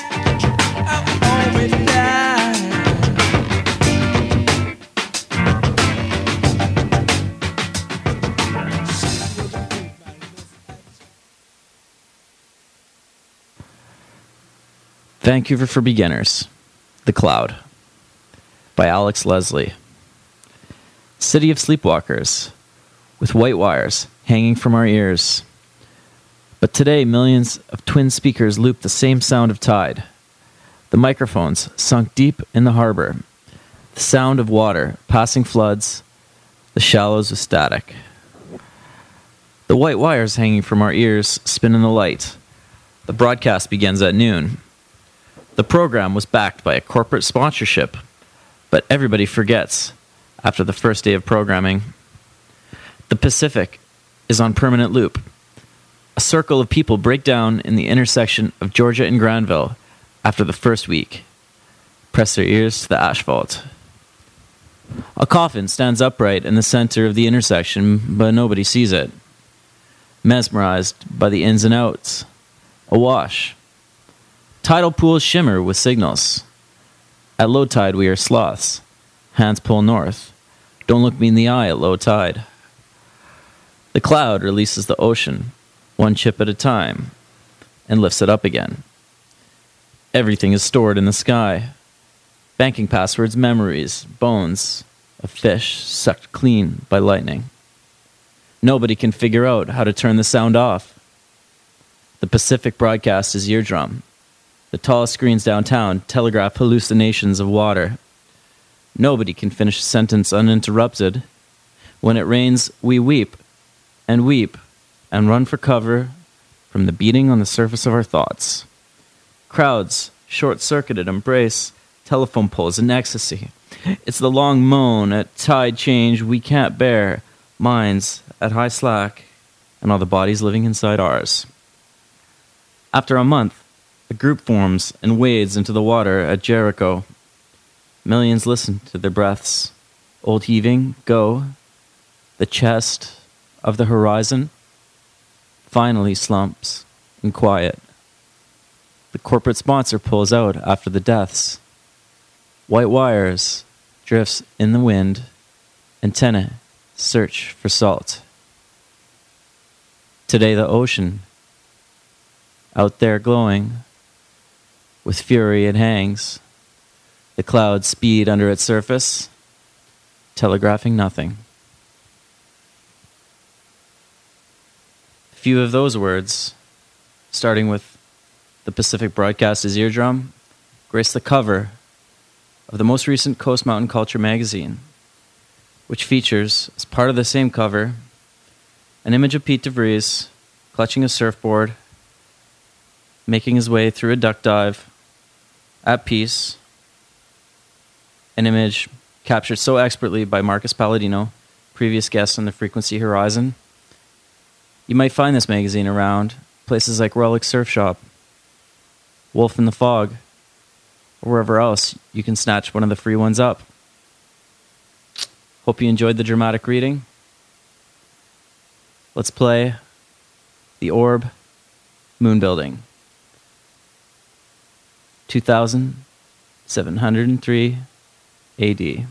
I'm home at night. Vancouver for Beginners, The Cloud, by Alex Leslie. City of Sleepwalkers, with white wires hanging from our ears. But today, millions of twin speakers loop the same sound of tide. The microphones sunk deep in the harbor. The sound of water passing floods. The shallows of static. The white wires hanging from our ears spin in the light. The broadcast begins at noon. The program was backed by a corporate sponsorship, but everybody forgets after the first day of programming. The Pacific is on permanent loop. A circle of people break down in the intersection of Georgia and Granville after the first week, press their ears to the asphalt. A coffin stands upright in the center of the intersection, but nobody sees it. Mesmerized by the ins and outs, awash. Tidal pools shimmer with signals. At low tide, we are sloths. Hands pull north. Don't look me in the eye at low tide. The cloud releases the ocean, one chip at a time, and lifts it up again. Everything is stored in the sky. Banking passwords, memories, bones of fish sucked clean by lightning. Nobody can figure out how to turn the sound off. The Pacific broadcast is eardrum. The tallest screens downtown telegraph hallucinations of water. Nobody can finish a sentence uninterrupted. When it rains, we weep and weep and run for cover from the beating on the surface of our thoughts. Crowds, short-circuited, embrace telephone poles in ecstasy. It's the long moan at tide change we can't bear. Minds at high slack and all the bodies living inside ours. After a month, a group forms and wades into the water at Jericho. Millions listen to their breaths. Old heaving, go. The chest of the horizon finally slumps in quiet. The corporate sponsor pulls out after the deaths. White wires drifts in the wind. Antennae search for salt. Today the ocean, out there glowing, with fury it hangs. The clouds speed under its surface, telegraphing nothing. Few of those words, starting with the Pacific Broadcast's eardrum, grace the cover of the most recent Coast Mountain Culture magazine, which features, as part of the same cover, an image of Pete DeVries clutching a surfboard, making his way through a duck dive, at peace, an image captured so expertly by Marcus Palladino, previous guest on the Frequency Horizon. You might find this magazine around places like Relic Surf Shop, Wolf in the Fog, or wherever else you can snatch one of the free ones up. Hope you enjoyed the dramatic reading. Let's play The Orb, Moon Building. two thousand seven hundred three A D.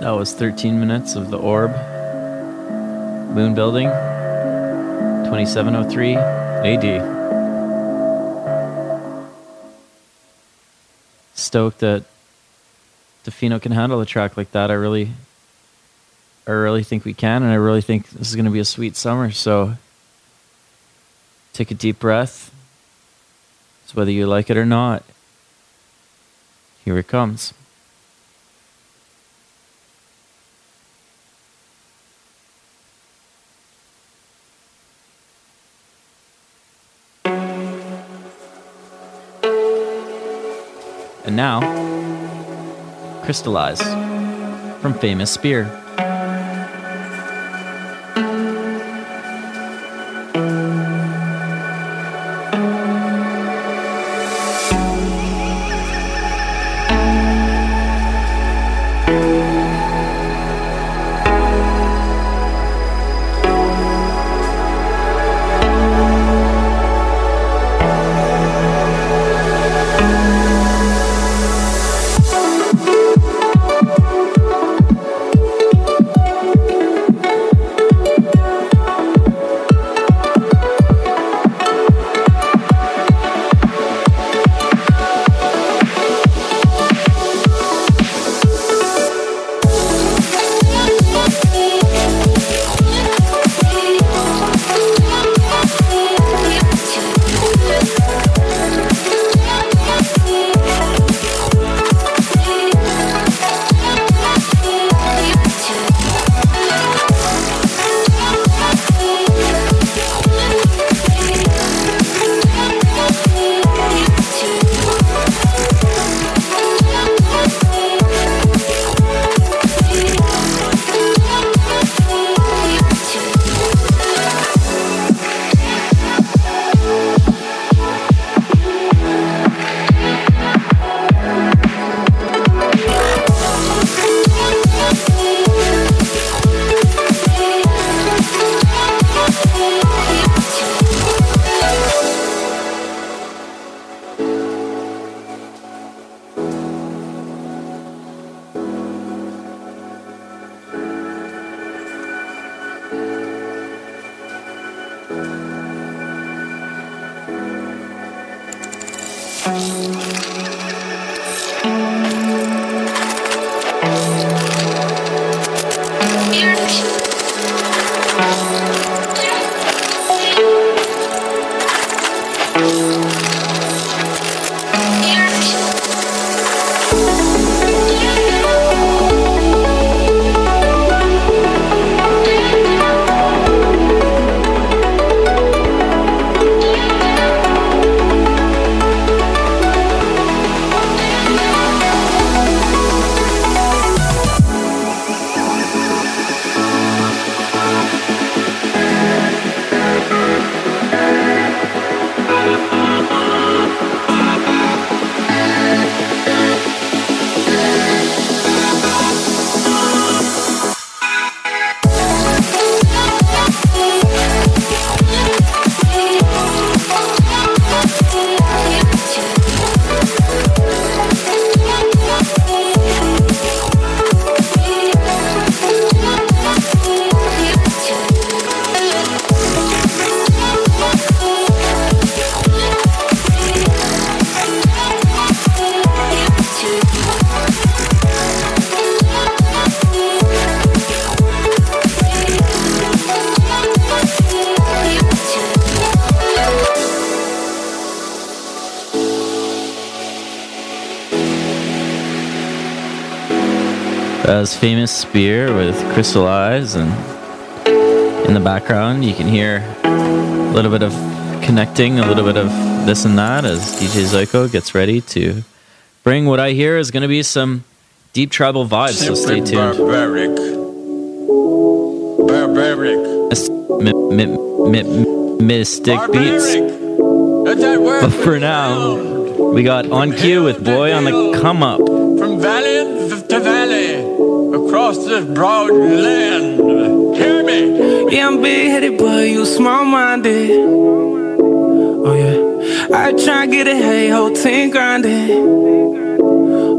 That was thirteen minutes of The Orb. Moon Building, twenty-seven oh three A D. Stoked that Tofino can handle a track like that. I really, I really think we can, and I really think this is going to be a sweet summer. So take a deep breath. It's whether you like it or not. Here it comes. And now, Crystallize from Famous Spear. Famous Spear with Crystallize, and in the background you can hear a little bit of connecting, a little bit of this and that as D J Zoico gets ready to bring what I hear is going to be some deep tribal vibes, so stay tuned. Barbaric. Barbaric. M- m- m- mystic barbaric. Beats. But for now, we got On Cue with Boy on the Come Up. From valley to valley. Across this broad land, hear me. Yeah, I'm big-headed, but you small-minded. Oh, yeah. I try and get a hey, whole team grinding.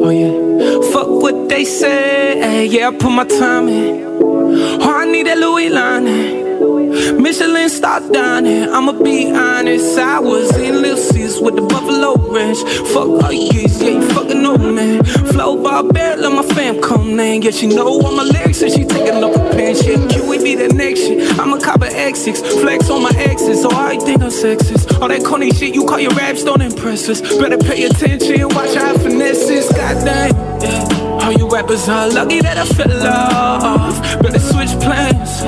oh yeah. Fuck what they say, yeah, I put my time in. Oh, I need that Louis lining, Michelin star dining. I'ma be honest, I was in Little Caesars with the buffalo ranch. Fuck all years, yeah, you fucking no man. Flow ball bear, let my fam come name. Yeah, she know all my lyrics and she taking up a pen. Yeah, Q E be the next shit. I'ma cop an X six, flex on my exes. So I think I'm sexist. All that corny shit you call your raps don't impress us. Better pay attention, watch how I finesse this. Goddamn, yeah. All you rappers are lucky that I fell off. Better switch plans.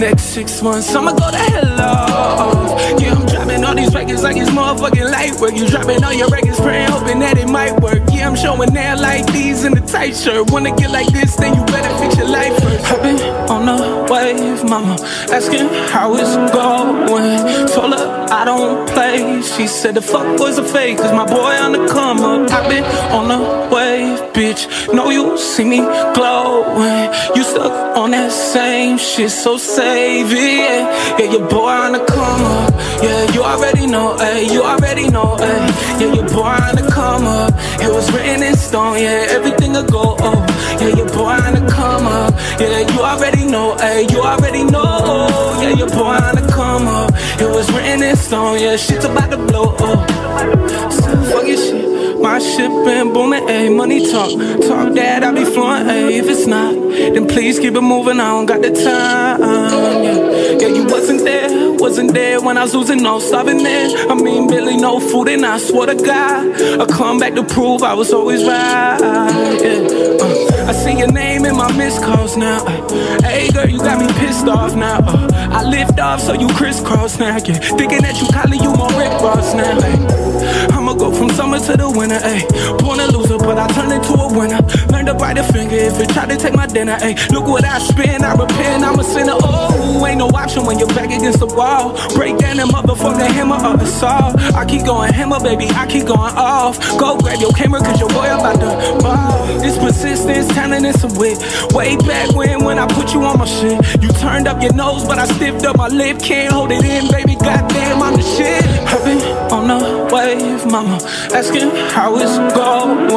Next six months, I'ma go to hell off. Yeah, I'm dropping all these records like it's motherfucking light work. You dropping all your records, praying, hoping that it might work. Yeah, I'm showing now like these in the tight shirt. Wanna get like this, then you better fix your life first. I've been on the wave, mama, asking how it's going. Told her I don't play. She said the fuck was a fake, cause my boy on the come up. I've been on the wave, bitch. No, you see me glowing. You stuck on that same shit, so save it. Yeah, your boy on the come up. Yeah, you already know, ayy. You already know, ayy. Yeah, your boy on the come up. It was written in stone, yeah. Everything'll go up. Yeah, your boy on the come up. Yeah, you already know, ayy. You already know. Yeah, your boy on the come up. It was written in stone, yeah. Shit's about to blow up. So fuck your shit. My shit been booming, ayy, money talk. Talk that, I be fluent, ayy, if it's not, then please keep it moving, I don't got the time, yeah. Yeah, you wasn't there, wasn't there when I was losing, no starving there. I mean, barely no food and I swear to God, I come back to prove I was always right, yeah. uh, I see your name in my missed calls now, uh, hey girl, you got me pissed off now, uh, I lift off so you crisscross now, yeah. Thinking that you calling you my Rick Ross now, ayy. I'ma go from summer to the winter. Ay, born a loser, but I turned into a winner. Learned to bite a finger if it tried to take my dinner. Ay, look what I spin, I repent, I'm a sinner. Oh, ain't no option when you're back against the wall. Break down that motherfucking hammer of the saw. I keep going hammer, baby, I keep going off. Go grab your camera, cause your boy about to ball. It's persistence, talent, and some wit. Way back when, when I put you on my shit. You turned up your nose, but I stiffed up my lip. Can't hold it in, baby, goddamn, I'm the shit. I've been on the wave, mama, asking how it's going.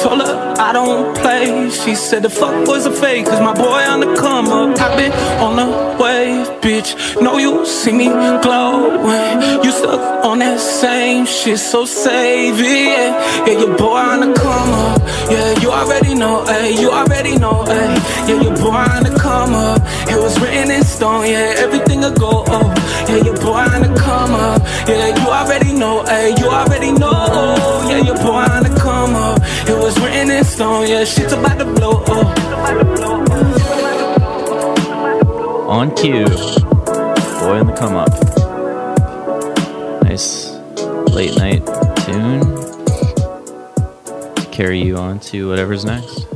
Told her I don't play. She said the fuck was a fake, cause my boy on the come up. I've been on the wave, bitch. No, you see me glowing. You stuck on that same shit, so save it. Yeah, your boy on the come up. Yeah, you already know, ayy. You already know, ayy. Yeah, your boy on the come up. It was written in stone, yeah. Everything'll go up. Yeah, your boy on the come up. Yeah, you already know, ayy. You already know, yeah. Your boy on the come up. It was written in stone. Yeah, shit's about to blow up. On cue. Boy on the come up. Nice late night tune to carry you on to whatever's next.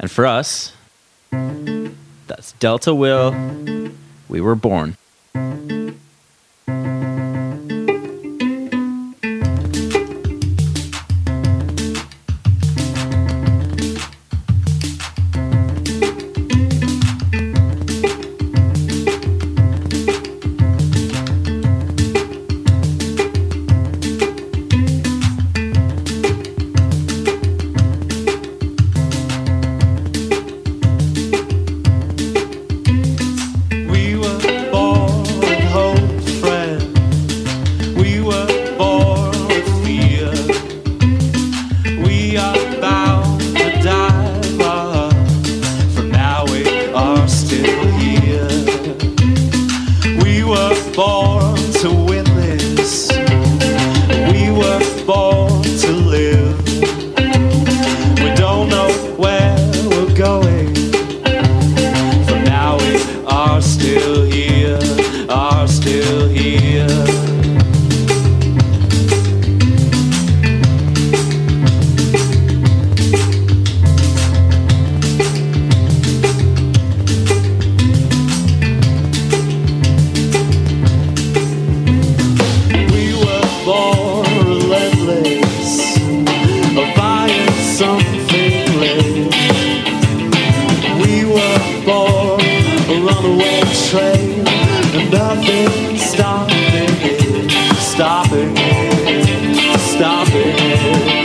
And for us, that's Delta Will. We were born. Stop it, stop it, stop it.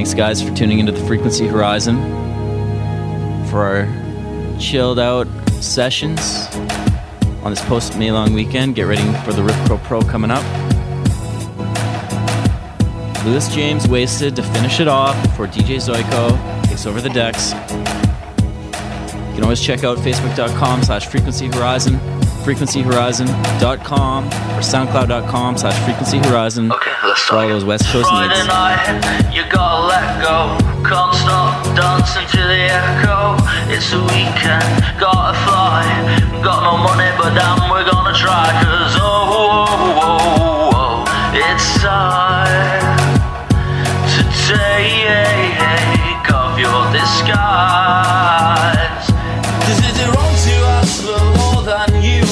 Thanks, guys, for tuning into the Frequency Horizon for our chilled-out sessions on this post-May long weekend. Get ready for the Rip Curl Pro coming up. Lewis James Wasted to finish it off before D J Zoico takes over the decks. You can always check out facebook.com slash Frequency Horizon, frequency horizon dot com, or soundcloud.com slash Frequency Horizon okay, for all those West Coast Friday needs. Night, you gotta let go. Can't stop dancing to the echo. It's a weekend, gotta fly. Got no money, but damn, we're gonna try. Cause oh, oh, oh, oh, oh, it's time to take off your disguise. Cause it did wrong to us for more than you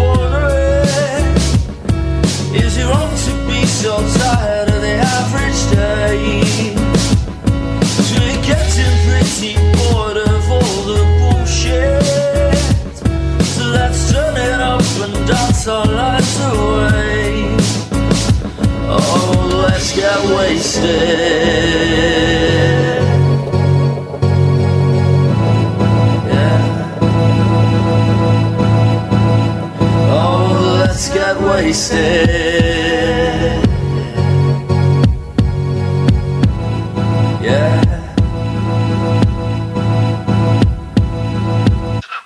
were bothering. Is it wrong to be so tired of the average day? So we're getting pretty bored of all the bullshit. So let's turn it up and dance our lives away. Oh, let's get wasted. Let's get wasted. Yeah.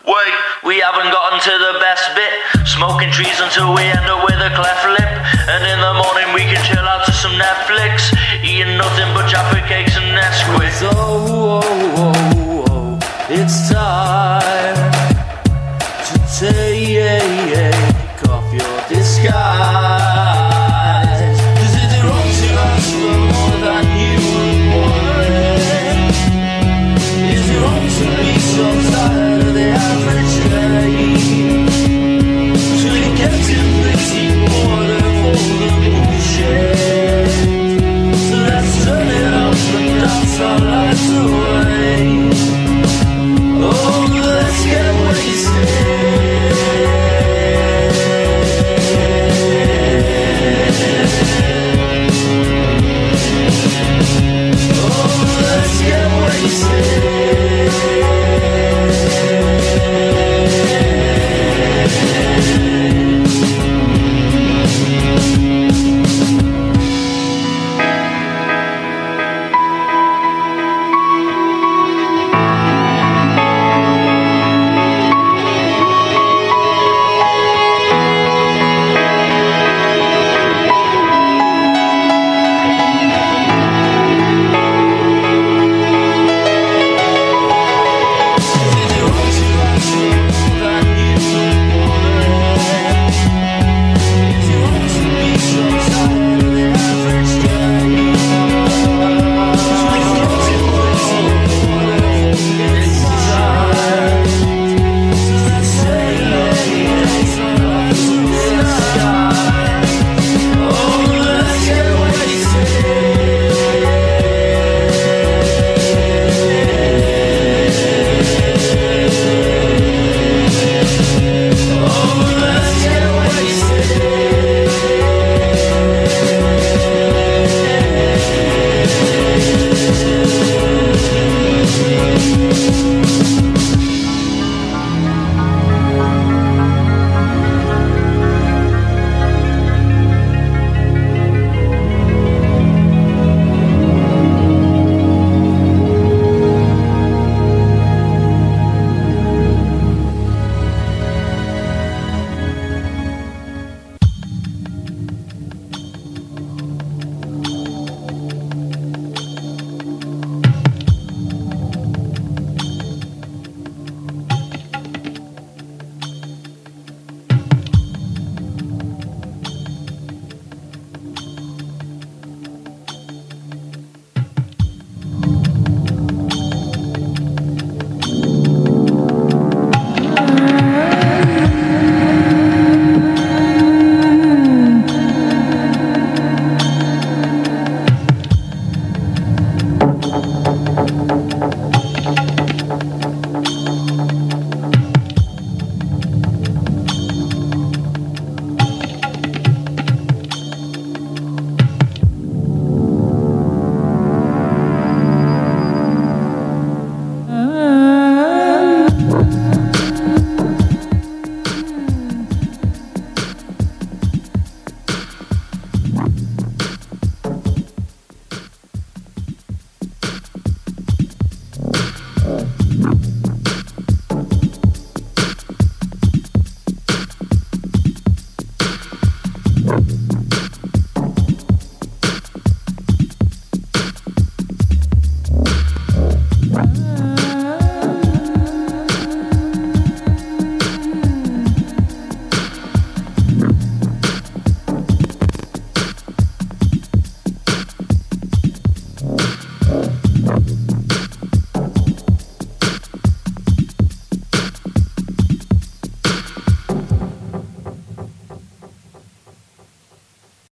Wait, we haven't gotten to the best bit. Smoking trees until we end up with a cleft lip. And in the morning we can chill out to some Netflix. Eating nothing but chocolate cakes and Nesquik. Oh, oh, oh.